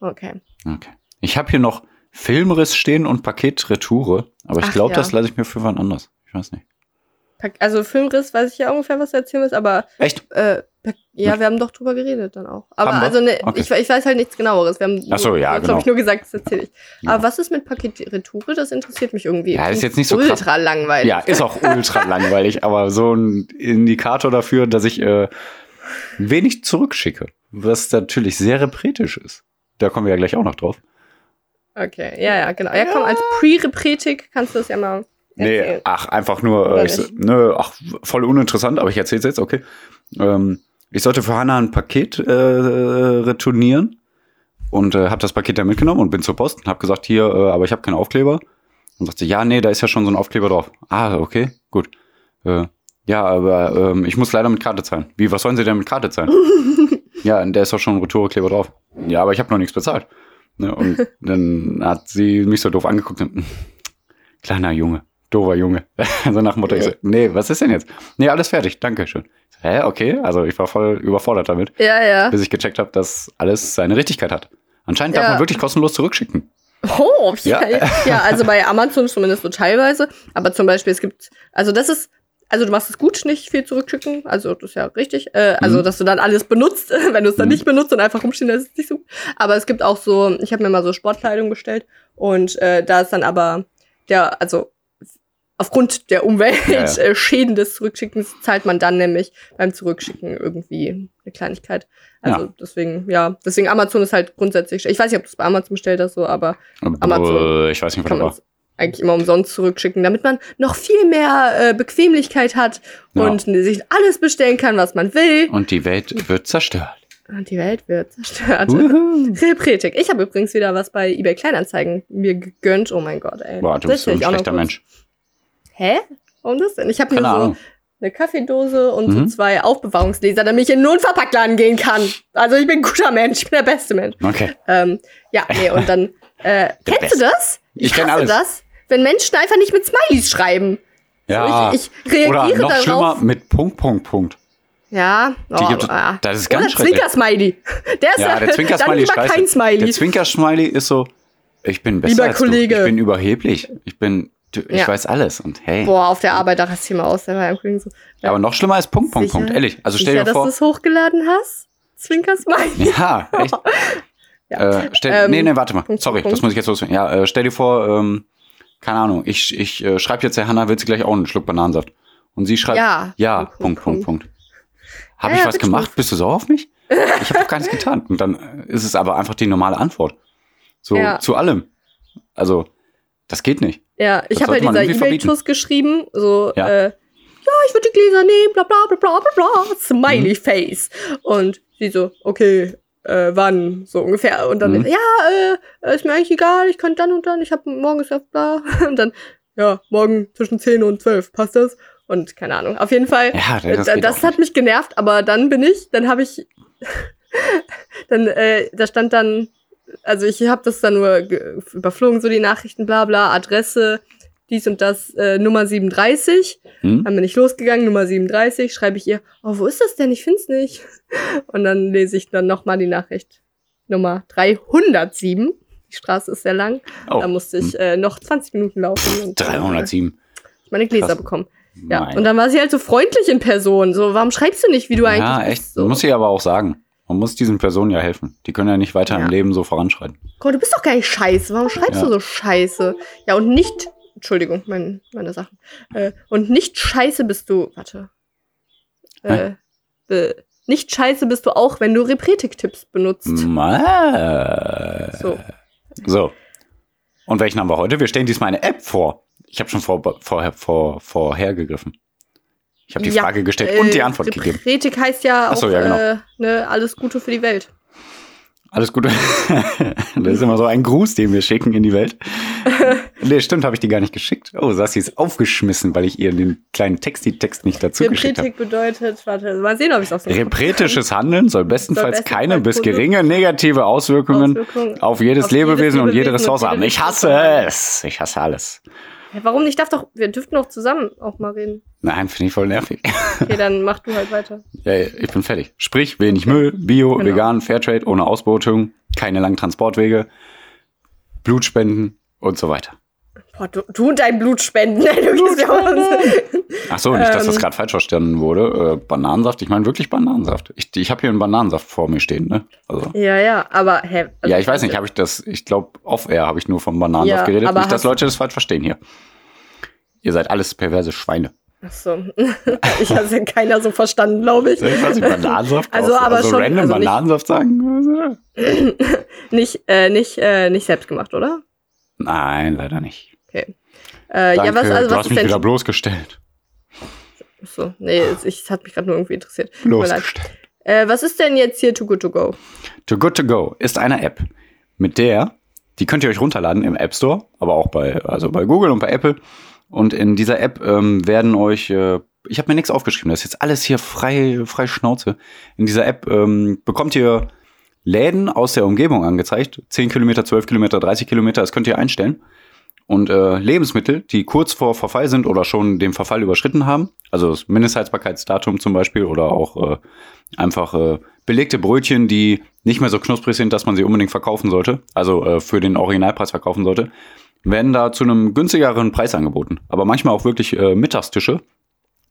Okay. Okay. Ich habe hier noch Filmriss stehen und Paketretoure, aber ich glaube, ja. das lasse ich mir für wann anders. Ich weiß nicht. Also Filmriss weiß ich ja ungefähr, was du erzählen willst, aber echt? Äh, ja, wir haben doch drüber geredet dann auch. Aber haben also ne, okay. ich, ich weiß halt nichts Genaueres. Wir haben Ach so, ja, jetzt genau. habe ich nur gesagt, das erzähle ich. Ja. Aber was ist mit Paketretoure? Das interessiert mich irgendwie. Ja, ist jetzt nicht so ultra krass. langweilig. Ja, ist auch ultra langweilig, aber so ein Indikator dafür, dass ich äh, wenig zurückschicke, was natürlich sehr repretisch ist. Da kommen wir ja gleich auch noch drauf. Okay, ja, ja, genau. Ja, komm, als Pre-Repretik kannst du das ja mal erzählen. Nee, ach, einfach nur, ich, nö, ach, voll uninteressant, aber ich erzähl's jetzt, okay. Ähm, ich sollte für Hannah ein Paket äh, retournieren und äh, hab das Paket dann mitgenommen und bin zur Post und hab gesagt, hier, äh, aber ich habe keinen Aufkleber. Und sagte, ja, nee, da ist ja schon so ein Aufkleber drauf. Ah, okay, gut. Äh, ja, aber äh, ich muss leider mit Karte zahlen. Wie, was sollen Sie denn mit Karte zahlen? Ja, und der ist doch schon ein Retourekleber drauf. Ja, aber ich habe noch nichts bezahlt. Ne, und dann hat sie mich so doof angeguckt. Und, kleiner Junge, doofer Junge. So nach dem Motto, ich so, nee, was ist denn jetzt? Nee, alles fertig, danke schön. So, hä, okay, also ich war voll überfordert damit. Ja, ja. Bis ich gecheckt habe, dass alles seine Richtigkeit hat. Anscheinend ja. darf man wirklich kostenlos zurückschicken. Oh, ja. Ja, ja, also bei Amazon zumindest so teilweise. Aber zum Beispiel, es gibt, also das ist, Also du machst es gut, nicht viel zurückschicken, also das ist ja richtig. Äh, also mhm. dass du dann alles benutzt, wenn du es dann mhm. nicht benutzt und einfach rumstehen, das ist nicht so gut. Aber es gibt auch so, ich habe mir mal so Sportkleidung bestellt und äh, da ist dann aber der, also aufgrund der Umweltschäden ja, ja. des Zurückschickens zahlt man dann nämlich beim Zurückschicken irgendwie eine Kleinigkeit. Also ja. deswegen, ja, deswegen Amazon ist halt grundsätzlich, ich weiß nicht, ob du es bei Amazon bestellt hast, so, aber Amazon. Ich weiß nicht, was das war. Eigentlich immer umsonst zurückschicken, damit man noch viel mehr äh, Bequemlichkeit hat ja. und sich alles bestellen kann, was man will. Und die Welt wird zerstört. Und die Welt wird zerstört. Repretik. Ich habe übrigens wieder was bei eBay Kleinanzeigen mir gegönnt. Oh mein Gott, ey. Boah, du bist so ein schlechter Mensch. Hä? Warum das denn? Ich habe mir Keine so Ahnung. eine Kaffeedose und mhm. so zwei Aufbewahrungsgläser, damit ich in den Unverpacktladen gehen kann. Also ich bin ein guter Mensch, ich bin der beste Mensch. Okay. Ähm, ja, nee, und dann äh, kennst Best. du das? Ich, ich kenne alles. Das? Wenn Menschen einfach nicht mit Smileys schreiben. Ja. So, ich, ich reagiere darauf. Oder noch darauf. schlimmer mit Punkt, Punkt, Punkt. Ja. Oh, die gibt, das ist ganz schrecklich. Oder Zwinker-Smiley. Der ist ja, der Zwinker-Smiley ist kein Smiley. Der Zwinker-Smiley ist so, ich bin besser Lieber als Kollege. Du. Ich bin überheblich. Ich bin, ich ja. weiß alles. Und hey. Boah, auf der Arbeit, da hast du mal aus. Der war so. ja. Aber noch schlimmer ist Punkt, Punkt, Punkt. Ehrlich. Also stell sicher, dir vor. dass du es hochgeladen hast? Zwinker-Smiley. Ja, echt. ja. Äh, stell, ähm, nee, nee, warte mal. Punkt, Sorry, Punkt. das muss ich jetzt loswerden. Ja, äh, stell dir vor, ähm, keine Ahnung, ich, ich äh, schreibe jetzt der Hannah, will sie gleich auch einen Schluck Bananensaft. Und sie schreibt, ja, ja Punkt, Punkt, Punkt. Punkt. Habe ja, ich was gemacht? Nicht. Bist du sauer auf mich? Ich habe doch gar nichts getan. Und dann ist es aber einfach die normale Antwort. So ja. zu allem. Also, das geht nicht. Ja, ich habe halt dieser E-Mail-Tuss geschrieben, so, ja. äh, ja, ich würde die Gläser nehmen, bla, bla, bla, bla, bla, bla, Smiley mhm. Face. Und sie so, okay. Äh, wann, so ungefähr. Und dann, mhm. ja, äh, ist mir eigentlich egal, ich könnte dann und dann, ich habe morgen ist ja bla. Und dann, ja, morgen zwischen zehn und zwölf, passt das? Und keine Ahnung, auf jeden Fall, ja, das, das, das hat mich genervt, aber dann bin ich, dann habe ich, dann, äh, da stand dann, also ich habe das dann nur ge- überflogen, so die Nachrichten, bla bla, Adresse, dies und das, äh, Nummer siebenunddreißig. Hm? Dann bin ich losgegangen, Nummer siebenunddreißig, schreibe ich ihr, oh, wo ist das denn? Ich find's nicht. Und dann lese ich dann nochmal die Nachricht. Nummer dreihundertsieben. Die Straße ist sehr lang. Oh. Da musste ich äh, noch zwanzig Minuten laufen. Pff, und dreihundertsieben. Ich meine Gläser Krass. bekommen. Ja. Nein. Und dann war sie halt so freundlich in Person. So, warum schreibst du nicht, wie du eigentlich ja, bist? Ja, echt. So. Muss ich aber auch sagen. Man muss diesen Personen ja helfen. Die können ja nicht weiter ja. im Leben so voranschreiten. Gott, du bist doch gar nicht scheiße. Warum schreibst ja. du so scheiße? Ja, und nicht... Entschuldigung, mein, meine Sachen. Äh, und nicht scheiße bist du... Warte. Äh, äh, nicht scheiße bist du auch, wenn du Repretik-Tipps benutzt. Mal. So. So. Und welchen haben wir heute? Wir stellen diesmal eine App vor. Ich habe schon vor, vorher, vor, vorher gegriffen. Ich habe die ja, Frage gestellt äh, und die Antwort Repretik gegeben. Repretik heißt ja auch so, ja, genau. äh, ne, alles Gute für die Welt. Alles Gute. Das ist immer so ein Gruß, den wir schicken in die Welt. Nee, stimmt, habe ich die gar nicht geschickt. Oh, Sassi ist aufgeschmissen, weil ich ihr den kleinen Texti-Text nicht dazu Repretik geschickt habe. Repretik bedeutet, warte, mal sehen, ob ich es auch so repretisches kann. Handeln soll bestenfalls soll keine bis geringe negative Auswirkungen, Auswirkungen auf jedes auf Lebewesen jedes und jede Ressource haben. Ich hasse es. Ich hasse alles. Ja, warum nicht? Darf doch, wir dürften doch zusammen auch mal reden. Nein, finde ich voll nervig. Okay, dann mach du halt weiter. Ja, ich bin fertig. Sprich, wenig okay. Müll, Bio, genau. Vegan, Fairtrade, ohne Ausbeutung, keine langen Transportwege, Blutspenden und so weiter. Boah, du, du und dein Blutspenden. Blutspenden. Ach so, nicht, dass das gerade falsch verstanden wurde. Äh, Bananensaft, ich meine wirklich Bananensaft. Ich, ich habe hier einen Bananensaft vor mir stehen, ne? Also. Ja, ja, aber... Hä, also ja, ich weiß nicht, habe ich das... Ich glaube, off-air habe ich nur vom Bananensaft ja, geredet. Nicht, dass Leute das falsch verstehen hier. Ihr seid alles perverse Schweine. Ach so. Ich habe es ja keiner so verstanden, glaube ich. Soll ich was Bananensaft also, aus, aber also schon, random also Bananensaft nicht, sagen? nicht, äh, nicht, äh, nicht selbst gemacht, oder? Nein, leider nicht. Okay. Äh, Danke, ja, was, also, du was hast mich denn wieder bloßgestellt. So, nee, es hat mich gerade nur irgendwie interessiert. Bloßgestellt. Äh, was ist denn jetzt hier Too Good To Go? Too Good To Go ist eine App, mit der, die könnt ihr euch runterladen im App Store, aber auch bei, also bei Google und bei Apple. Und in dieser App ähm, werden euch, äh, ich habe mir nichts aufgeschrieben, das ist jetzt alles hier frei, frei Schnauze. In dieser App ähm, bekommt ihr Läden aus der Umgebung angezeigt. zehn Kilometer, zwölf Kilometer, dreißig Kilometer, das könnt ihr einstellen. Und äh, Lebensmittel, die kurz vor Verfall sind oder schon den Verfall überschritten haben, also das Mindesthaltbarkeitsdatum zum Beispiel oder auch äh, einfach äh, belegte Brötchen, die nicht mehr so knusprig sind, dass man sie unbedingt verkaufen sollte, also äh, für den Originalpreis verkaufen sollte, werden da zu einem günstigeren Preis angeboten. Aber manchmal auch wirklich äh, Mittagstische,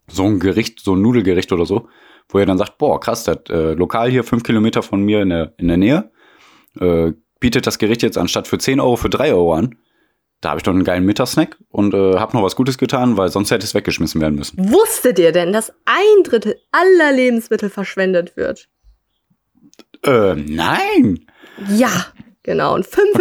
so ein Gericht, so ein Nudelgericht oder so, wo ihr dann sagt, boah, krass, das äh, Lokal hier fünf Kilometer von mir in der, in der Nähe äh, bietet das Gericht jetzt anstatt für zehn Euro für drei Euro an. Da habe ich doch einen geilen Mittagssnack und äh, habe noch was Gutes getan, weil sonst hätte es weggeschmissen werden müssen. Wusstet ihr denn, dass ein Drittel aller Lebensmittel verschwendet wird? Äh, nein. Ja, genau. Und fünf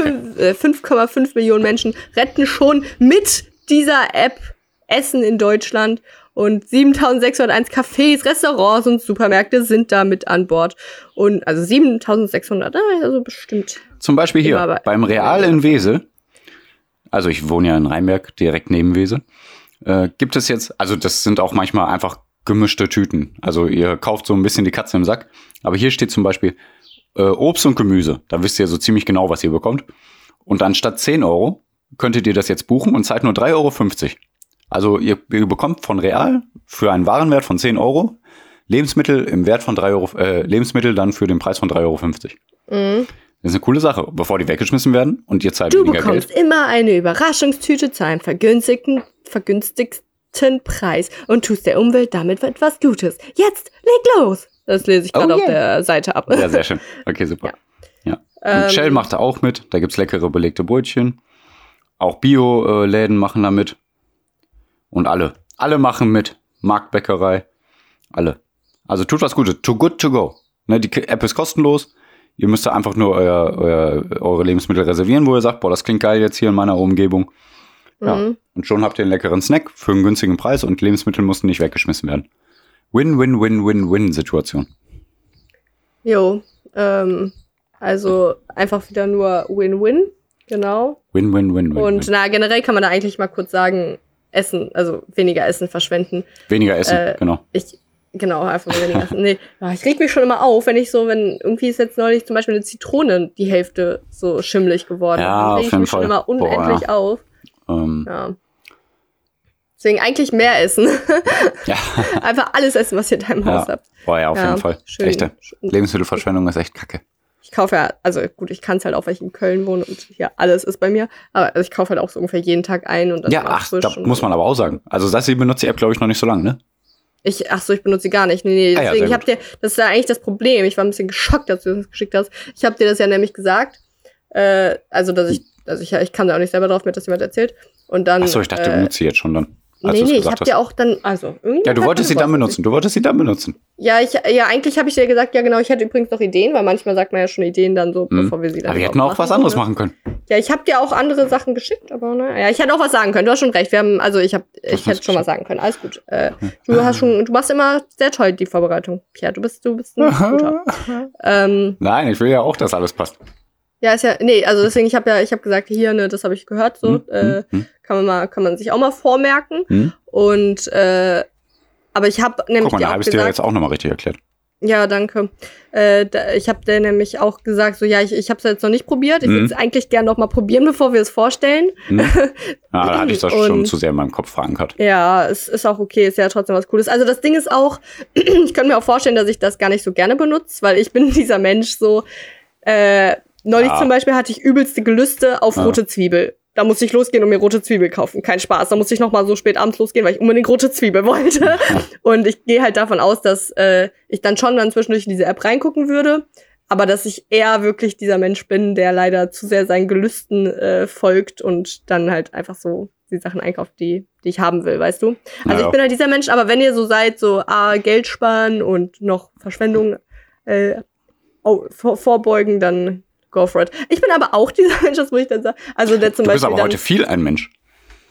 Komma fünf okay. äh, Millionen Menschen retten schon mit dieser App Essen in Deutschland. Und siebentausendsechshunderteins Cafés, Restaurants und Supermärkte sind da mit an Bord. Und also siebentausendsechshundert, also bestimmt. Zum Beispiel hier, bei beim Real in Wesel. Also ich wohne ja in Rheinberg, direkt neben Wesel, äh, gibt es jetzt, also das sind auch manchmal einfach gemischte Tüten. Also ihr kauft so ein bisschen die Katze im Sack. Aber hier steht zum Beispiel äh, Obst und Gemüse. Da wisst ihr so ziemlich genau, was ihr bekommt. Und anstatt zehn Euro könntet ihr das jetzt buchen und zahlt nur drei Euro fünfzig. Also ihr, ihr bekommt von Real für einen Warenwert von zehn Euro Lebensmittel im Wert von drei Euro, äh, Lebensmittel dann für den Preis von drei Euro fünfzig. Mhm. Das ist eine coole Sache, bevor die weggeschmissen werden und ihr zahlt weniger Geld. Du bekommst immer eine Überraschungstüte zu einem vergünstigten, vergünstigten Preis und tust der Umwelt damit etwas Gutes. Jetzt, leg los! Das lese ich gerade oh yeah. auf der Seite ab. Ja, sehr schön. Okay, super. Ja. Ja. Und ähm, Shell macht da auch mit. Da gibt es leckere belegte Brötchen. Auch Bio-Läden machen da mit. Und alle. Alle machen mit. Marktbäckerei. Alle. Also tut was Gutes. Too Good To Go. Ne, die App ist kostenlos. Ihr müsst da einfach nur euer, euer, eure Lebensmittel reservieren, wo ihr sagt, boah, das klingt geil jetzt hier in meiner Umgebung. Ja. Mhm. Und schon habt ihr einen leckeren Snack für einen günstigen Preis und Lebensmittel mussten nicht weggeschmissen werden. Win-Win-Win-Win-Win-Situation. Jo, ähm, also einfach wieder nur Win-Win, genau. Win-Win-Win-Win. Und na, generell kann man da eigentlich mal kurz sagen, Essen, also weniger Essen verschwenden. Weniger Essen, äh, genau. Ich Genau, einfach nur weniger Essen. Nee, ich reg mich schon immer auf, wenn ich so, wenn irgendwie ist jetzt neulich zum Beispiel eine Zitrone die Hälfte so schimmelig geworden. Ja, dann reg ich mich Fall. schon immer unendlich Boah, ja. auf. Ähm. Ja. Deswegen eigentlich mehr essen. Ja. Einfach alles essen, was ihr in deinem ja. Haus habt. Boah, ja, auf ja, jeden Fall. Schön. Echte. Lebensmittelverschwendung ist echt kacke. Ich kaufe ja, also gut, ich kann es halt auch, weil ich in Köln wohne und hier alles ist bei mir. Aber also ich kaufe halt auch so ungefähr jeden Tag ein. Und dann ja, ach, da muss man aber auch sagen. Also Sassi benutzt die App, glaube ich, noch nicht so lange, ne? Ich, ach so, ich benutze sie gar nicht. Nee, nee, deswegen, ah ja, ich hab dir, das ist ja eigentlich das Problem. Ich war ein bisschen geschockt, als du das geschickt hast. Ich habe dir das ja nämlich gesagt. Äh, also, dass ich, also ich, ich kam da auch nicht selber drauf, mir hat das jemand erzählt. Und dann. Ach so, ich dachte, äh, du benutzt sie jetzt schon dann. Nee, nee, ich hab dir auch dann, also irgendwie. Ja, du wolltest sie dann benutzen, du wolltest sie dann benutzen. Ja, ich, ja, eigentlich habe ich dir gesagt, ja genau, ich hätte übrigens noch Ideen, weil manchmal sagt man ja schon Ideen dann so, mhm. bevor wir sie dann. Aber wir hätten auch was anderes machen können. Ja, ich habe dir auch andere Sachen geschickt, aber naja, ich hätte auch was sagen können, du hast schon recht, wir haben, also ich hab, ich hätte schon was sagen können, alles gut. Äh, du ja. hast schon, du machst immer sehr toll die Vorbereitung, Pierre, du bist, du bist ein guter. ähm, Nein, ich will ja auch, dass alles passt. Ja, ist ja, nee, also deswegen, ich habe ja, ich habe gesagt, hier, ne, das habe ich gehört, so, mhm. äh, kann man mal, kann man sich auch mal vormerken. Mhm. Und, äh, aber ich habe nämlich. Guck mal, da habe ich dir jetzt auch nochmal richtig erklärt. Ja, danke. Äh, da, ich habe dir nämlich auch gesagt, so, ja, ich, ich habe es jetzt noch nicht probiert, ich mhm. würde es eigentlich gerne nochmal probieren, bevor wir es vorstellen. Mhm. Ah, da hatte ich das und, schon zu sehr in meinem Kopf verankert. Ja, es ist auch okay, ist ja trotzdem was Cooles. Also das Ding ist auch, ich könnte mir auch vorstellen, dass ich das gar nicht so gerne benutze, weil ich bin dieser Mensch so, äh, neulich ja. zum Beispiel hatte ich übelste Gelüste auf ja. rote Zwiebel. Da musste ich losgehen und mir rote Zwiebel kaufen. Kein Spaß. Da musste ich nochmal so spät abends losgehen, weil ich unbedingt rote Zwiebel wollte. Und ich gehe halt davon aus, dass äh, ich dann schon dann zwischendurch in diese App reingucken würde. Aber dass ich eher wirklich dieser Mensch bin, der leider zu sehr seinen Gelüsten äh, folgt und dann halt einfach so die Sachen einkauft, die, die ich haben will, weißt du? Also ja. ich bin halt dieser Mensch, aber wenn ihr so seid, so ah, Geld sparen und noch Verschwendung äh, oh, vor- vorbeugen, dann go for it. Ich bin aber auch dieser Mensch, das muss ich dann sagen. Also der zum du bist Beispiel aber heute dann, viel ein Mensch.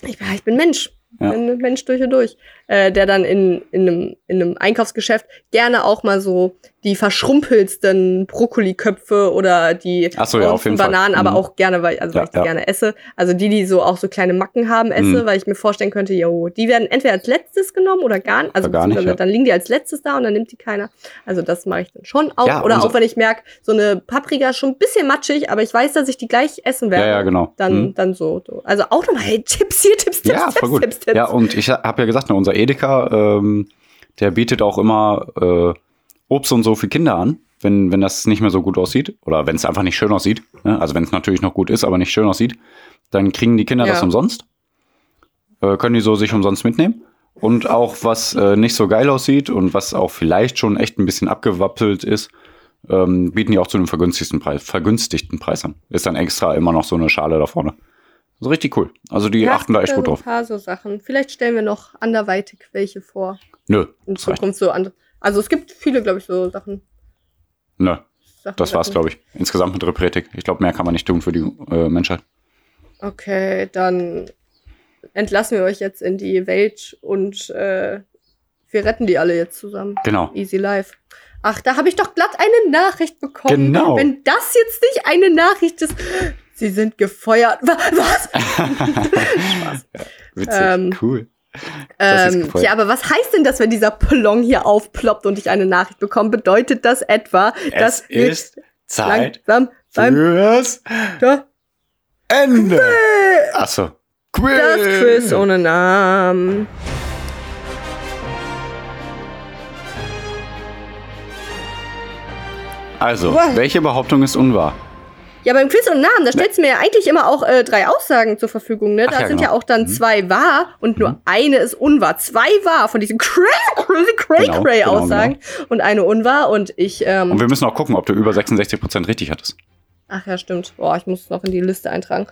Ich, ich bin Mensch. Ja. Ich bin Mensch durch und durch. Äh, der dann in, in, einem, in einem Einkaufsgeschäft gerne auch mal so die verschrumpelsten Brokkoliköpfe oder die Ach so, ja, auf jeden Bananen, Fall. Mhm. aber auch gerne, weil, also ja, weil ich die ja. gerne esse. Also die, die so auch so kleine Macken haben, esse, mhm. weil ich mir vorstellen könnte, jo, die werden entweder als letztes genommen oder gar, also oder gar nicht. Also ja. dann liegen die als letztes da und dann nimmt die keiner. Also das mache ich dann schon auch. Ja, oder auch wenn ich merke, so eine Paprika ist schon ein bisschen matschig, aber ich weiß, dass ich die gleich essen werde. Ja, ja, genau. Dann, mhm. dann so, so. Also auch nochmal, hey, Tipps hier, Tipps, Tipps, ja, Tipps, Tipps, Tipps. Ja, und ich habe ja gesagt, unser Edeka, ähm, der bietet auch immer äh, Obst und so für Kinder an, wenn, wenn das nicht mehr so gut aussieht oder wenn es einfach nicht schön aussieht, ne? Also wenn es natürlich noch gut ist, aber nicht schön aussieht, dann kriegen die Kinder ja. das umsonst, äh, können die so sich umsonst mitnehmen und auch was äh, nicht so geil aussieht und was auch vielleicht schon echt ein bisschen abgewappelt ist, ähm, bieten die auch zu einem vergünstigten Preis, vergünstigten Preis an. Ist dann extra immer noch so eine Schale da vorne. Also richtig cool. Also die ja, achten da echt gut drauf. Ein paar so Sachen. Vielleicht stellen wir noch anderweitig welche vor. Nö. In Zukunft so andere. Also es gibt viele, glaube ich, so Sachen. Nö. Sachen, das war's, glaube ich. Insgesamt mit Repretik. Ich glaube, mehr kann man nicht tun für die äh, Menschheit. Okay, dann entlassen wir euch jetzt in die Welt und äh, wir retten die alle jetzt zusammen. Genau. Easy life. Ach, da habe ich doch glatt eine Nachricht bekommen. Genau. Wenn das jetzt nicht eine Nachricht ist. Sie sind gefeuert. Was? Spaß. Ja, witzig, ähm, cool. Ähm, ja, aber was heißt denn das, wenn dieser Plong hier aufploppt und ich eine Nachricht bekomme? Bedeutet das etwa, es dass ist Zeit langsam fürs Ende. Achso. Quiz. Das Quiz ohne Namen. Also, What? welche Behauptung ist unwahr? Ja, beim Quiz und Namen, da stellst du mir ja eigentlich immer auch äh, drei Aussagen zur Verfügung, ne? Da ja, sind genau. ja auch dann mhm. zwei wahr und nur mhm. eine ist unwahr. Zwei wahr von diesen crazy, crazy, cray, genau, cray genau, Aussagen genau. und eine unwahr und ich, ähm. Und wir müssen auch gucken, ob du über sechsundsechzig Prozent richtig hattest. Ach ja, stimmt. Boah, ich muss es noch in die Liste eintragen.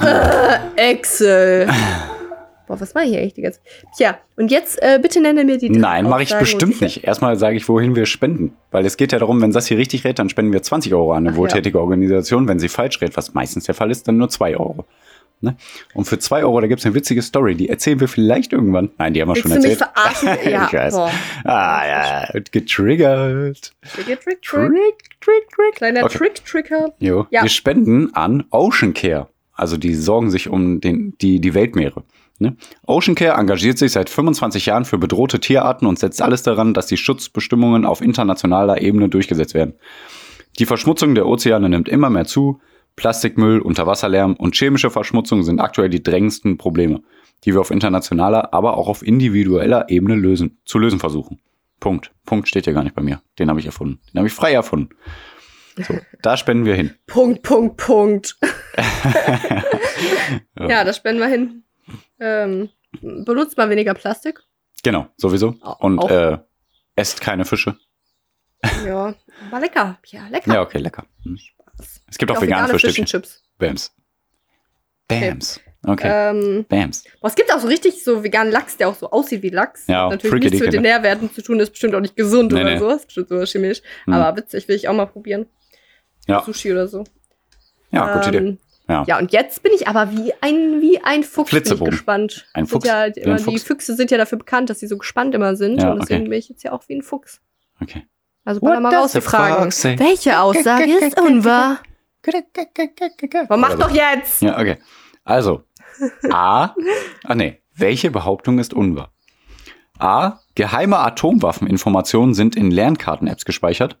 äh, Excel. Boah, was war hier eigentlich die ganze Zeit? Tja, und jetzt äh, bitte nenne mir die drei Nein, mache ich bestimmt nicht. Erstmal sage ich, wohin wir spenden. Weil es geht ja darum, wenn das hier richtig rät, dann spenden wir zwanzig Euro an eine Ach, wohltätige ja. Organisation. Wenn sie falsch rät, was meistens der Fall ist, dann nur zwei Euro. Ne? Und für zwei Euro, da gibt es eine witzige Story. Die erzählen wir vielleicht irgendwann. Nein, die haben wir Willst schon erzählt. Willst du mich verarschen? Ja, ich weiß. Boah. Ah ja, getriggert. Trick, trick, trick. Kleiner okay. Trick-Tricker. Jo. Ja. Wir spenden an Ocean Care. Also die sorgen sich um den, die, die Weltmeere. Ne? Ocean Care engagiert sich seit fünfundzwanzig Jahren für bedrohte Tierarten und setzt alles daran, dass die Schutzbestimmungen auf internationaler Ebene durchgesetzt werden. Die Verschmutzung der Ozeane nimmt immer mehr zu. Plastikmüll, Unterwasserlärm und chemische Verschmutzung sind aktuell die drängendsten Probleme, die wir auf internationaler, aber auch auf individueller Ebene lösen, zu lösen versuchen. Punkt. Punkt steht ja gar nicht bei mir. Den habe ich erfunden. Den habe ich frei erfunden. So, da spenden wir hin. Punkt, Punkt, Punkt. Ja, da spenden wir hin. Ähm, benutzt mal weniger Plastik. Genau, sowieso. Und äh, esst keine Fische. Ja, war lecker. Ja, lecker. Ja, okay, lecker. Hm. Spaß. Es gibt auch, auch vegane, vegane Fischstückchen. Chips. Bams. Bams. Okay. okay. Ähm, Bams. Boah, es gibt auch so richtig so veganen Lachs, der auch so aussieht wie Lachs. Ja, auch natürlich nichts mit den Nährwerten zu tun, ist bestimmt auch nicht gesund nee, oder nee. so. Ist bestimmt so chemisch. Hm. Aber witzig, will ich auch mal probieren. Ja. Sushi oder so. Ja, gute ähm, Idee. Ja. ja, und jetzt bin ich aber wie ein, wie ein Fuchs bin ich gespannt. Ein Fuchs. Ja immer, ein Fuchs. Die Füchse sind ja dafür bekannt, dass sie so gespannt immer sind. Ja, und deswegen okay. bin ich jetzt ja auch wie ein Fuchs. Okay. Also mal mal rausgefragt. Welche Aussage ist unwahr? Man macht doch jetzt! Ja, okay. Also, A. Ah, nee. Welche Behauptung ist unwahr? A. Geheime Atomwaffeninformationen sind in Lernkarten-Apps gespeichert.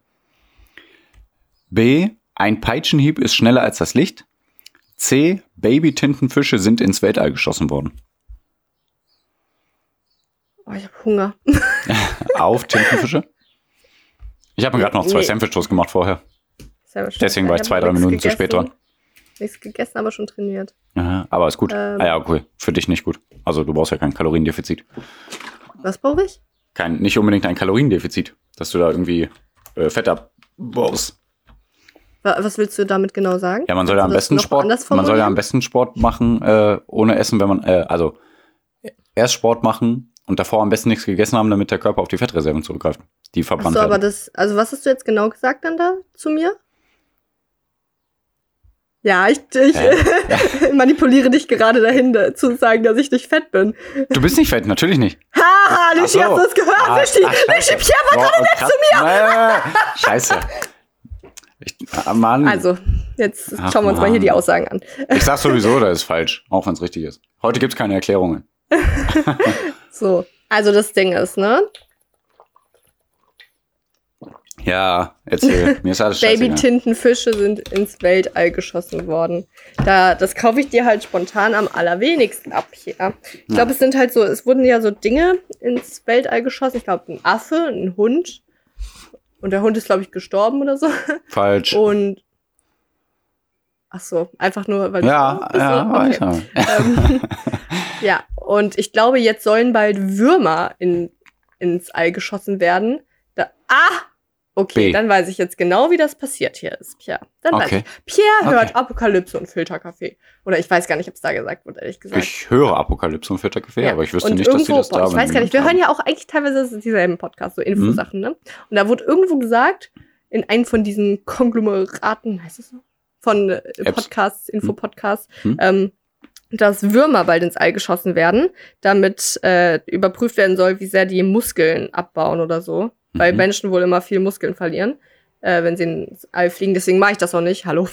B. Ein Peitschenhieb ist schneller als das Licht. C. Baby-Tintenfische sind ins Weltall geschossen worden. Oh, ich habe Hunger. Auf Tintenfische? Ich habe mir gerade noch zwei nee. Sandwichtoast gemacht vorher. Deswegen war ich zwei, drei Minuten gegessen. zu spät dran. Nichts gegessen, aber schon trainiert. Aha, aber ist gut. Ähm, ah ja, cool. Für dich nicht gut. Also du brauchst ja kein Kaloriendefizit. Was brauche ich? Kein, nicht unbedingt ein Kaloriendefizit. Dass du da irgendwie äh, Fett abbaust. Was willst du damit genau sagen? Ja, man soll ja am besten Sport, man soll ja am besten Sport machen äh, ohne Essen, wenn man äh, also erst Sport machen und davor am besten nichts gegessen haben, damit der Körper auf die Fettreserven zurückgreift, die verbrannt werden. Ach so, aber das, also was hast du jetzt genau gesagt dann da zu mir? Ja, ich, ich äh? manipuliere dich gerade dahin, zu sagen, dass ich nicht fett bin. Du bist nicht fett, natürlich nicht. Haha, Lishi, hast du es gehört? Lishi, Pierre war gerade nett zu mir. Scheiße. Ich, ah, Mann. Also, jetzt Ach, schauen wir uns Mann. mal hier die Aussagen an. Ich sag sowieso, das ist falsch, auch wenn es richtig ist. Heute gibt es keine Erklärungen. So, also das Ding ist, ne? Ja, erzähl. Mir ist alles scheißegal. Baby-Tintenfische sind ins Weltall geschossen worden. Da, das kaufe ich dir halt spontan am allerwenigsten ab hier. Ich glaube, ja. es sind halt so, es wurden ja so Dinge ins Weltall geschossen. Ich glaube, ein Affe, ein Hund. Und der Hund ist, glaube ich, gestorben oder so. Falsch. Und ach so, einfach nur, weil... Ja, du ja, okay. weiß ähm, ja, und ich glaube, jetzt sollen bald Würmer in, ins All geschossen werden. Da, ah! Okay, B. dann weiß ich jetzt genau, wie das passiert hier ist, Pierre. Dann okay. weiß ich. Pierre hört okay. Apokalypse und Filterkaffee. Oder ich weiß gar nicht, ob es da gesagt wurde, ehrlich gesagt. Ich höre Apokalypse und Filterkaffee, ja. aber ich wüsste und nicht, dass sie das da haben. Ich weiß gar nicht, wir hören ja auch eigentlich teilweise dieselben Podcasts, so Infosachen, mhm. ne? Und da wurde irgendwo gesagt, in einem von diesen Konglomeraten, heißt es so? Von äh, Podcasts, Infopodcasts, mhm. ähm, dass Würmer bald ins All geschossen werden, damit äh, überprüft werden soll, wie sehr die Muskeln abbauen oder so. Weil mhm. Menschen wohl immer viel Muskeln verlieren, äh, wenn sie ins All fliegen. Deswegen mache ich das noch nicht. Hallo.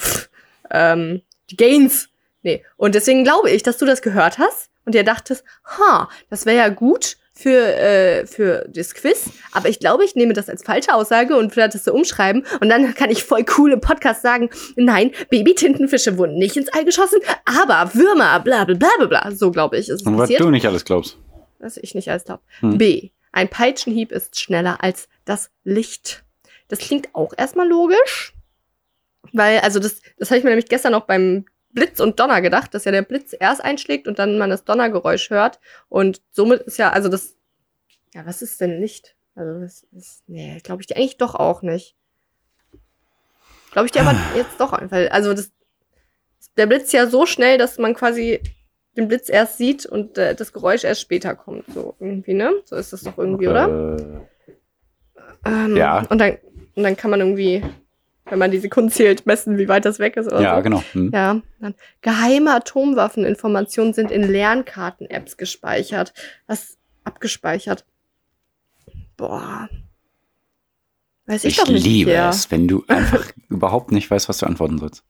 ähm, die Gains. Nee. Und deswegen glaube ich, dass du das gehört hast und dir dachtest, ha, das wäre ja gut für, äh, für das Quiz. Aber ich glaube, ich nehme das als falsche Aussage und werde das so umschreiben. Und dann kann ich voll cool im Podcast sagen, nein, Baby-Tintenfische wurden nicht ins All geschossen, aber Würmer, bla, bla, bla, bla. So glaube ich, ist es passiert. Und was du nicht alles glaubst. Was ich nicht alles glaube. Hm. B. Ein Peitschenhieb ist schneller als das Licht. Das klingt auch erstmal logisch, weil, also das, das habe ich mir nämlich gestern noch beim Blitz und Donner gedacht, dass ja der Blitz erst einschlägt und dann man das Donnergeräusch hört und somit ist ja, also das, ja, was ist denn Licht? Also das ist, nee, glaube ich dir eigentlich doch auch nicht. Glaube ich dir aber jetzt doch, weil, also das, der Blitz ja so schnell, dass man quasi... den Blitz erst sieht und äh, das Geräusch erst später kommt. So irgendwie, ne? So ist das doch irgendwie, oder? Äh, ähm, ja. Und dann, und dann kann man irgendwie, wenn man die Sekunden zählt, messen, wie weit das weg ist. Oder ja, so. genau. Hm. Ja. Dann. Geheime Atomwaffeninformationen sind in Lernkarten-Apps gespeichert. Was abgespeichert? Boah. Weiß ich, ich doch nicht. Ich liebe hier. es, wenn du einfach überhaupt nicht weißt, was du antworten sollst.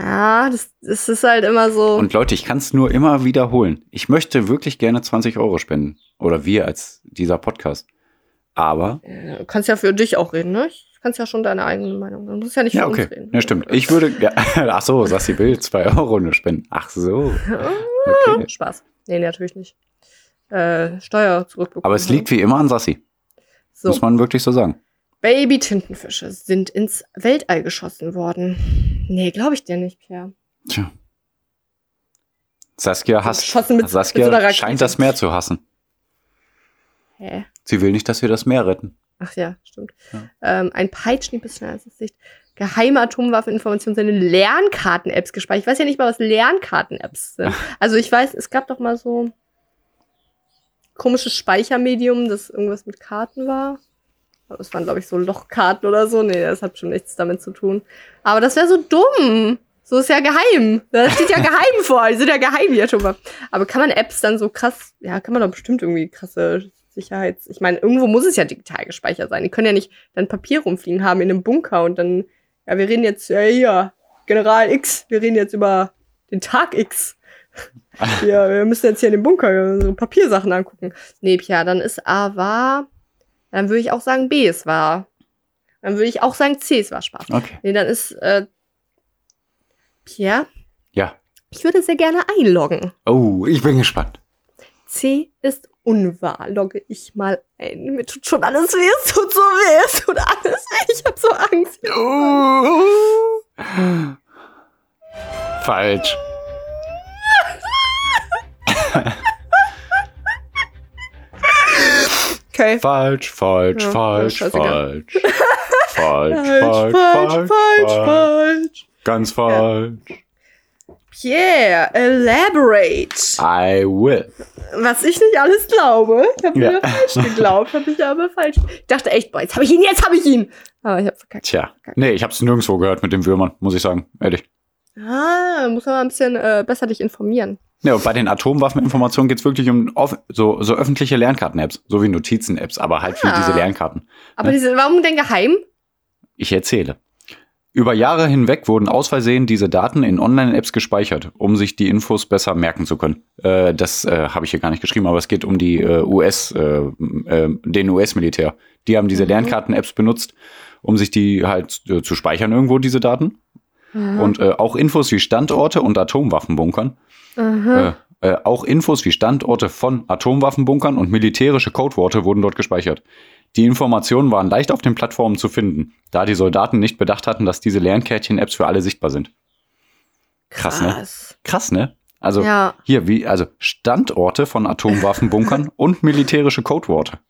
Ja, das, das ist halt immer so. Und Leute, ich kann es nur immer wiederholen. Ich möchte wirklich gerne zwanzig Euro spenden. Oder wir als dieser Podcast. Aber. Du kannst ja für dich auch reden, ne? Du kannst ja schon deine eigene Meinung. Du musst ja nicht für ja, okay. uns reden. Ja, stimmt. Ich würde. Ja, ach so, Sassi will zwei Euro nur spenden. Ach so. Okay. Spaß. Nee, natürlich nicht. Äh, Steuer zurückbekommen. Aber es liegt wie immer an Sassi. So. Muss man wirklich so sagen. Baby-Tintenfische sind ins Weltall geschossen worden. Nee, glaube ich dir nicht, Pierre. Tja. Saskia hasst. Mit, Saskia mit so scheint das Meer zu hassen. Hä? Sie will nicht, dass wir das Meer retten. Ach ja, stimmt. Ja. Ähm, ein Peitschenhieb ist schnell aus Sicht. Geheime Atomwaffeninformationen sind in Lernkarten-Apps gespeichert. Ich weiß ja nicht mal, was Lernkarten-Apps sind. Also ich weiß, es gab doch mal so komisches Speichermedium, das irgendwas mit Karten war. Das waren, glaube ich, so Lochkarten oder so. Nee, das hat schon nichts damit zu tun. Aber das wäre so dumm. So ist ja geheim. Da steht ja geheim vor. Die sind ja geheim, die Atomwaffen. Aber kann man Apps dann so krass... Ja, kann man doch bestimmt irgendwie krasse... Sicherheits... Ich meine, irgendwo muss es ja digital gespeichert sein. Die können ja nicht dann Papier rumfliegen haben in einem Bunker und dann... Ja, wir reden jetzt... Ja, ja, General X. Wir reden jetzt über den Tag X. Ja, wir müssen jetzt hier in den Bunker unsere Papiersachen angucken. Nee, Pia, dann ist A wahr. Dann würde ich auch sagen, B ist wahr. Dann würde ich auch sagen, C ist wahr. Spaß. Okay. Nee, dann ist... Äh, Pia? Ja? Ich würde sehr gerne einloggen. Oh, ich bin gespannt. C ist unwahr, logge ich mal ein. Mir tut schon alles weh, es tut so weh, es tut alles weh. Ich hab so Angst. Oh. Falsch. Okay. Falsch, falsch, ja, falsch, falsch, falsch. Falsch, falsch, falsch, falsch, falsch. Ganz falsch. Ja. Pierre, yeah, elaborate. I will. Was ich nicht alles glaube. Ich habe ja. mir falsch geglaubt, habe ich aber falsch. Ich dachte echt, boah, jetzt habe ich ihn, jetzt habe ich ihn. Aber ich habe verkackt. Tja, verkackt. Nee, ich habe es nirgendwo gehört mit den Würmern, muss ich sagen, ehrlich. Ah, muss man mal ein bisschen äh, besser dich informatieren. Ja, bei den Atomwaffeninformationen geht es wirklich um off- so, so öffentliche Lernkarten-Apps, so wie Notizen-Apps, aber halt ah. für diese Lernkarten. Aber ne? diese, warum denn geheim? Ich erzähle. Über Jahre hinweg wurden aus Versehen diese Daten in Online-Apps gespeichert, um sich die Infos besser merken zu können. Äh, das äh, habe ich hier gar nicht geschrieben, aber es geht um die äh, U S, äh, äh, den U S-Militär. Die haben diese mhm. Lernkarten-Apps benutzt, um sich die halt äh, zu speichern irgendwo, diese Daten. Mhm. Und äh, auch Infos wie Standorte und Atomwaffenbunkern. Mhm. Äh, äh, auch Infos wie Standorte von Atomwaffenbunkern und militärische Codewörter wurden dort gespeichert. Die Informationen waren leicht auf den Plattformen zu finden, da die Soldaten nicht bedacht hatten, dass diese Lernkärtchen-Apps für alle sichtbar sind. Krass, Krass. ne? Krass, ne? Also ja. hier, wie, also Standorte von Atomwaffenbunkern und militärische Codewörter.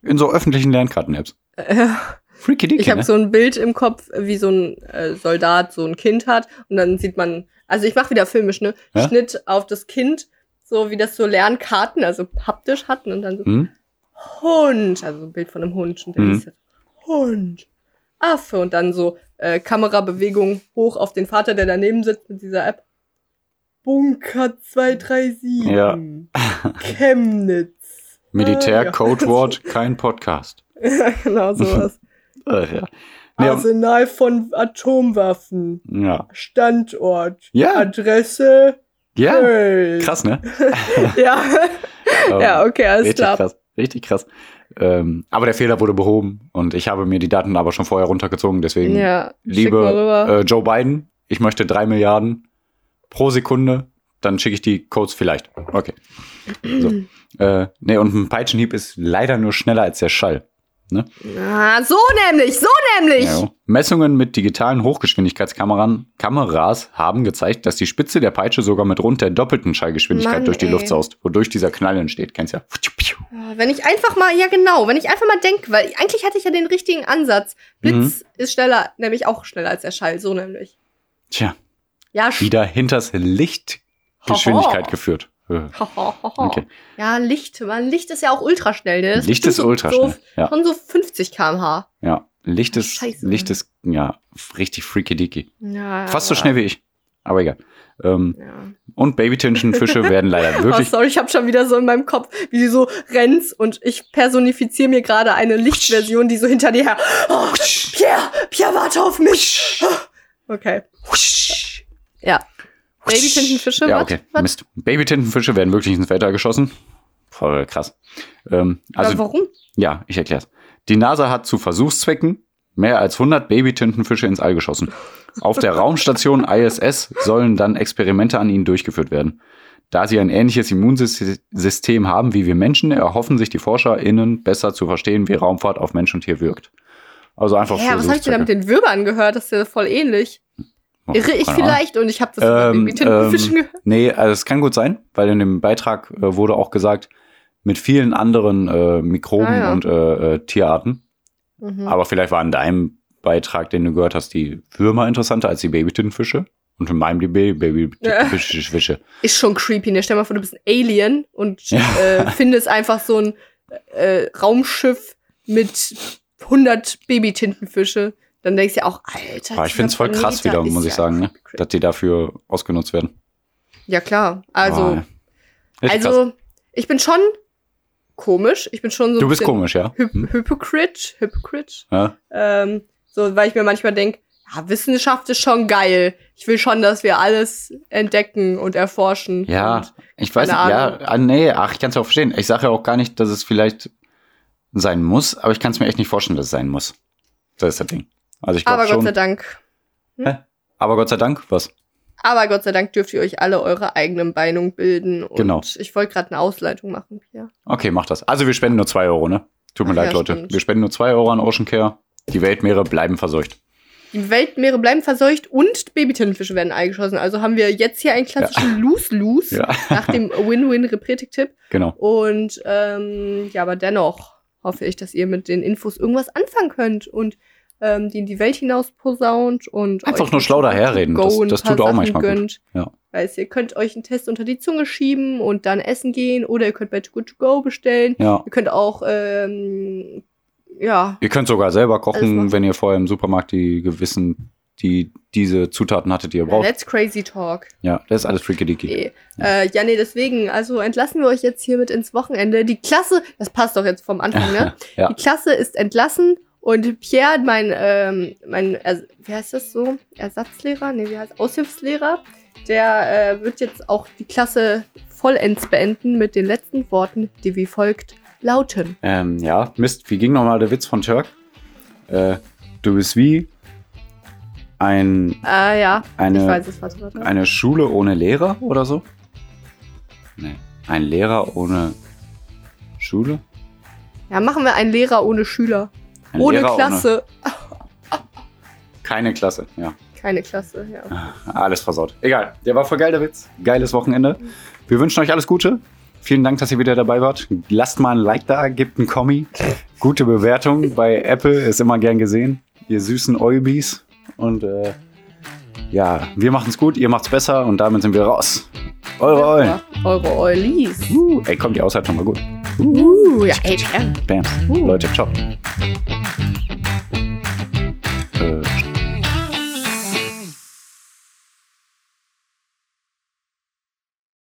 In so öffentlichen Lernkarten-Apps. Äh, Freaky Dick. Ich habe ne? so ein Bild im Kopf, wie so ein äh, Soldat so ein Kind hat und dann sieht man, also ich mache wieder filmisch, ne? Ja? Schnitt auf das Kind, so wie das so Lernkarten, also haptisch hatten und dann so. Hm? Hund, also ein Bild von einem Hund. Und der mhm. ist Hund, Affe und dann so äh, Kamerabewegung hoch auf den Vater, der daneben sitzt mit dieser App. Bunker zwei drei sieben, ja. Chemnitz. Militär-Codewort, ah, ja. kein Podcast. Ja, genau sowas. Ach, ja. Nee, Arsenal von Atomwaffen. Ja. Standort. Ja. Adresse. Ja, Welt. Krass, ne? ja. ja, okay, alles klar. Krass. Richtig krass. Ähm, aber der Fehler wurde behoben und ich habe mir die Daten aber schon vorher runtergezogen. Deswegen, ja, liebe äh, Joe Biden, ich möchte drei Milliarden pro Sekunde. Dann schicke ich die Codes vielleicht. Okay. So. äh, nee, und ein Peitschenhieb ist leider nur schneller als der Schall. Ne? Ah, so nämlich, so nämlich. Ja, Messungen mit digitalen Hochgeschwindigkeitskameras haben gezeigt, dass die Spitze der Peitsche sogar mit rund der doppelten Schallgeschwindigkeit Mann, durch die ey. Luft saust, wodurch dieser Knall entsteht. Kennst ja. Wenn ich einfach mal, ja genau, wenn ich einfach mal denke, weil eigentlich hatte ich ja den richtigen Ansatz. Blitz mhm. ist schneller, nämlich auch schneller als der Schall, so nämlich. Tja. Ja, sch- wieder hinters Lichtgeschwindigkeit Hoho. geführt. Okay. Ja, Licht, man, Licht ist ja auch ultraschnell, ne? Das Licht ist so, ultraschnell, so, ja. Schon so fünfzig Kilometer pro Stunde. Ja, Licht ist, Scheiße. Licht ist, ja, richtig freaky dicky. Ja, fast so schnell wie ich, aber egal. Ähm, ja. Und Babytintenfische werden leider wirklich... Oh, sorry, ich habe schon wieder so in meinem Kopf, wie sie so rennt und ich personifiziere mir gerade eine Lichtversion, die so hinter dir her... Oh, Pierre, Pierre, warte auf mich! Okay. Ja. Babytintenfische? Ja, okay. What? Mist. Babytintenfische werden wirklich ins Weltall geschossen. Voll krass. Ähm, also, aber warum? Ja, ich erklär's. Die NASA hat zu Versuchszwecken mehr als hundert Babytintenfische ins All geschossen. Auf der Raumstation I S S sollen dann Experimente an ihnen durchgeführt werden. Da sie ein ähnliches Immunsystem haben wie wir Menschen, erhoffen sich die ForscherInnen besser zu verstehen, wie Raumfahrt auf Mensch und Tier wirkt. Also einfach ja, was hab ich denn da mit den Würmern gehört? Das ist ja voll ähnlich. Irre ich vielleicht und ich habe das über ähm, Babytintenfischen ähm, gehört. Nee, also es kann gut sein, weil in dem Beitrag äh, wurde auch gesagt, mit vielen anderen äh, Mikroben ah, ja. und äh, äh, Tierarten. Mhm. Aber vielleicht waren in deinem Beitrag, den du gehört hast, die Würmer interessanter als die Babytintenfische. Und in meinem die Babytintenfische. Ja. Ist schon creepy, ne? Stell mal vor, du bist ein Alien und ja. äh, findest einfach so ein äh, Raumschiff mit hundert Babytintenfische. Dann denkst du ja auch, Alter. Aber ich finde es voll krass wieder, muss ich ja sagen, ne? Dass die dafür ausgenutzt werden. Ja, klar. Also, oh, also krass. Ich bin schon komisch. Ich bin schon so. Du bist komisch, ja. Hy- Hypocrite. Hypocrite. Ja. Ähm, so, weil ich mir manchmal denke, ja, Wissenschaft ist schon geil. Ich will schon, dass wir alles entdecken und erforschen. Ja, und ich weiß nicht. Ahnung. Ja, nee, ach, ich kann es auch verstehen. Ich sage ja auch gar nicht, dass es vielleicht sein muss, aber ich kann es mir echt nicht vorstellen, dass es sein muss. Das ist das Ding. Also ich glaub, aber Gott schon, sei Dank. Hm? Hä? Aber Gott sei Dank, was? Aber Gott sei Dank dürft ihr euch alle eure eigenen Meinung bilden. Und genau. Ich wollte gerade eine Ausleitung machen, Pierre. Okay, mach das. Also wir spenden nur zwei Euro, ne? Tut mir Ach, leid, ja, Leute. Stimmt. Wir spenden nur zwei Euro an Ocean Care. Die Weltmeere bleiben verseucht. Die Weltmeere bleiben verseucht und Babytintenfische werden eingeschossen. Also haben wir jetzt hier einen klassischen ja. Lose-Lose ja. nach dem Win-Win-Repretik-Tipp. Genau. Und ähm, ja, aber dennoch hoffe ich, dass ihr mit den Infos irgendwas anfangen könnt und Ähm, die in die Welt hinaus posaunt und einfach nur schlau daherreden. Das, das tut auch manchmal gönnt. Gut. Ja. Weißt, ihr könnt euch einen Test unter die Zunge schieben und dann essen gehen oder ihr könnt bei Too Good To Go bestellen. Ja. Ihr könnt auch, ähm, ja. Ihr könnt sogar selber kochen, wenn ihr vorher im Supermarkt die gewissen, die diese Zutaten hattet, die ihr braucht. That's crazy talk. Ja, das ist alles freaky dicky. Nee. Ja. Äh, ja, nee, deswegen, also entlassen wir euch jetzt hiermit ins Wochenende. Die Klasse, das passt doch jetzt vom Anfang, ne? Ja. Die Klasse ist entlassen. Und Pierre, mein, ähm, mein, er, wie heißt das so? Ersatzlehrer? Nee, wie heißt das? Aushilfslehrer. Der äh, wird jetzt auch die Klasse vollends beenden mit den letzten Worten, die wie folgt lauten. Ähm, ja, Mist, wie ging nochmal der Witz von Türk? Äh, du bist wie ein, äh, ja, eine, ich weiß es, warte, warte. eine Schule ohne Lehrer oder so? Nee, ein Lehrer ohne Schule? Ja, machen wir einen Lehrer ohne Schüler. Ein ohne Lehrer, Klasse. Ohne. Keine Klasse, ja. Keine Klasse, ja. Alles versaut. Egal, der war voll geil, der Witz. Geiles Wochenende. Wir wünschen euch alles Gute. Vielen Dank, dass ihr wieder dabei wart. Lasst mal ein Like da, gebt ein Kommi. Gute Bewertung bei Apple, ist immer gern gesehen. Ihr süßen Eubis. Und äh, ja, wir machen's gut, ihr macht's besser und damit sind wir raus. Eure Eulen. Eure Eulis. Uh, ey, kommt die Ausheit schon mal gut. Uh, uh, ja, ey, bam. Uh. Leute, ciao.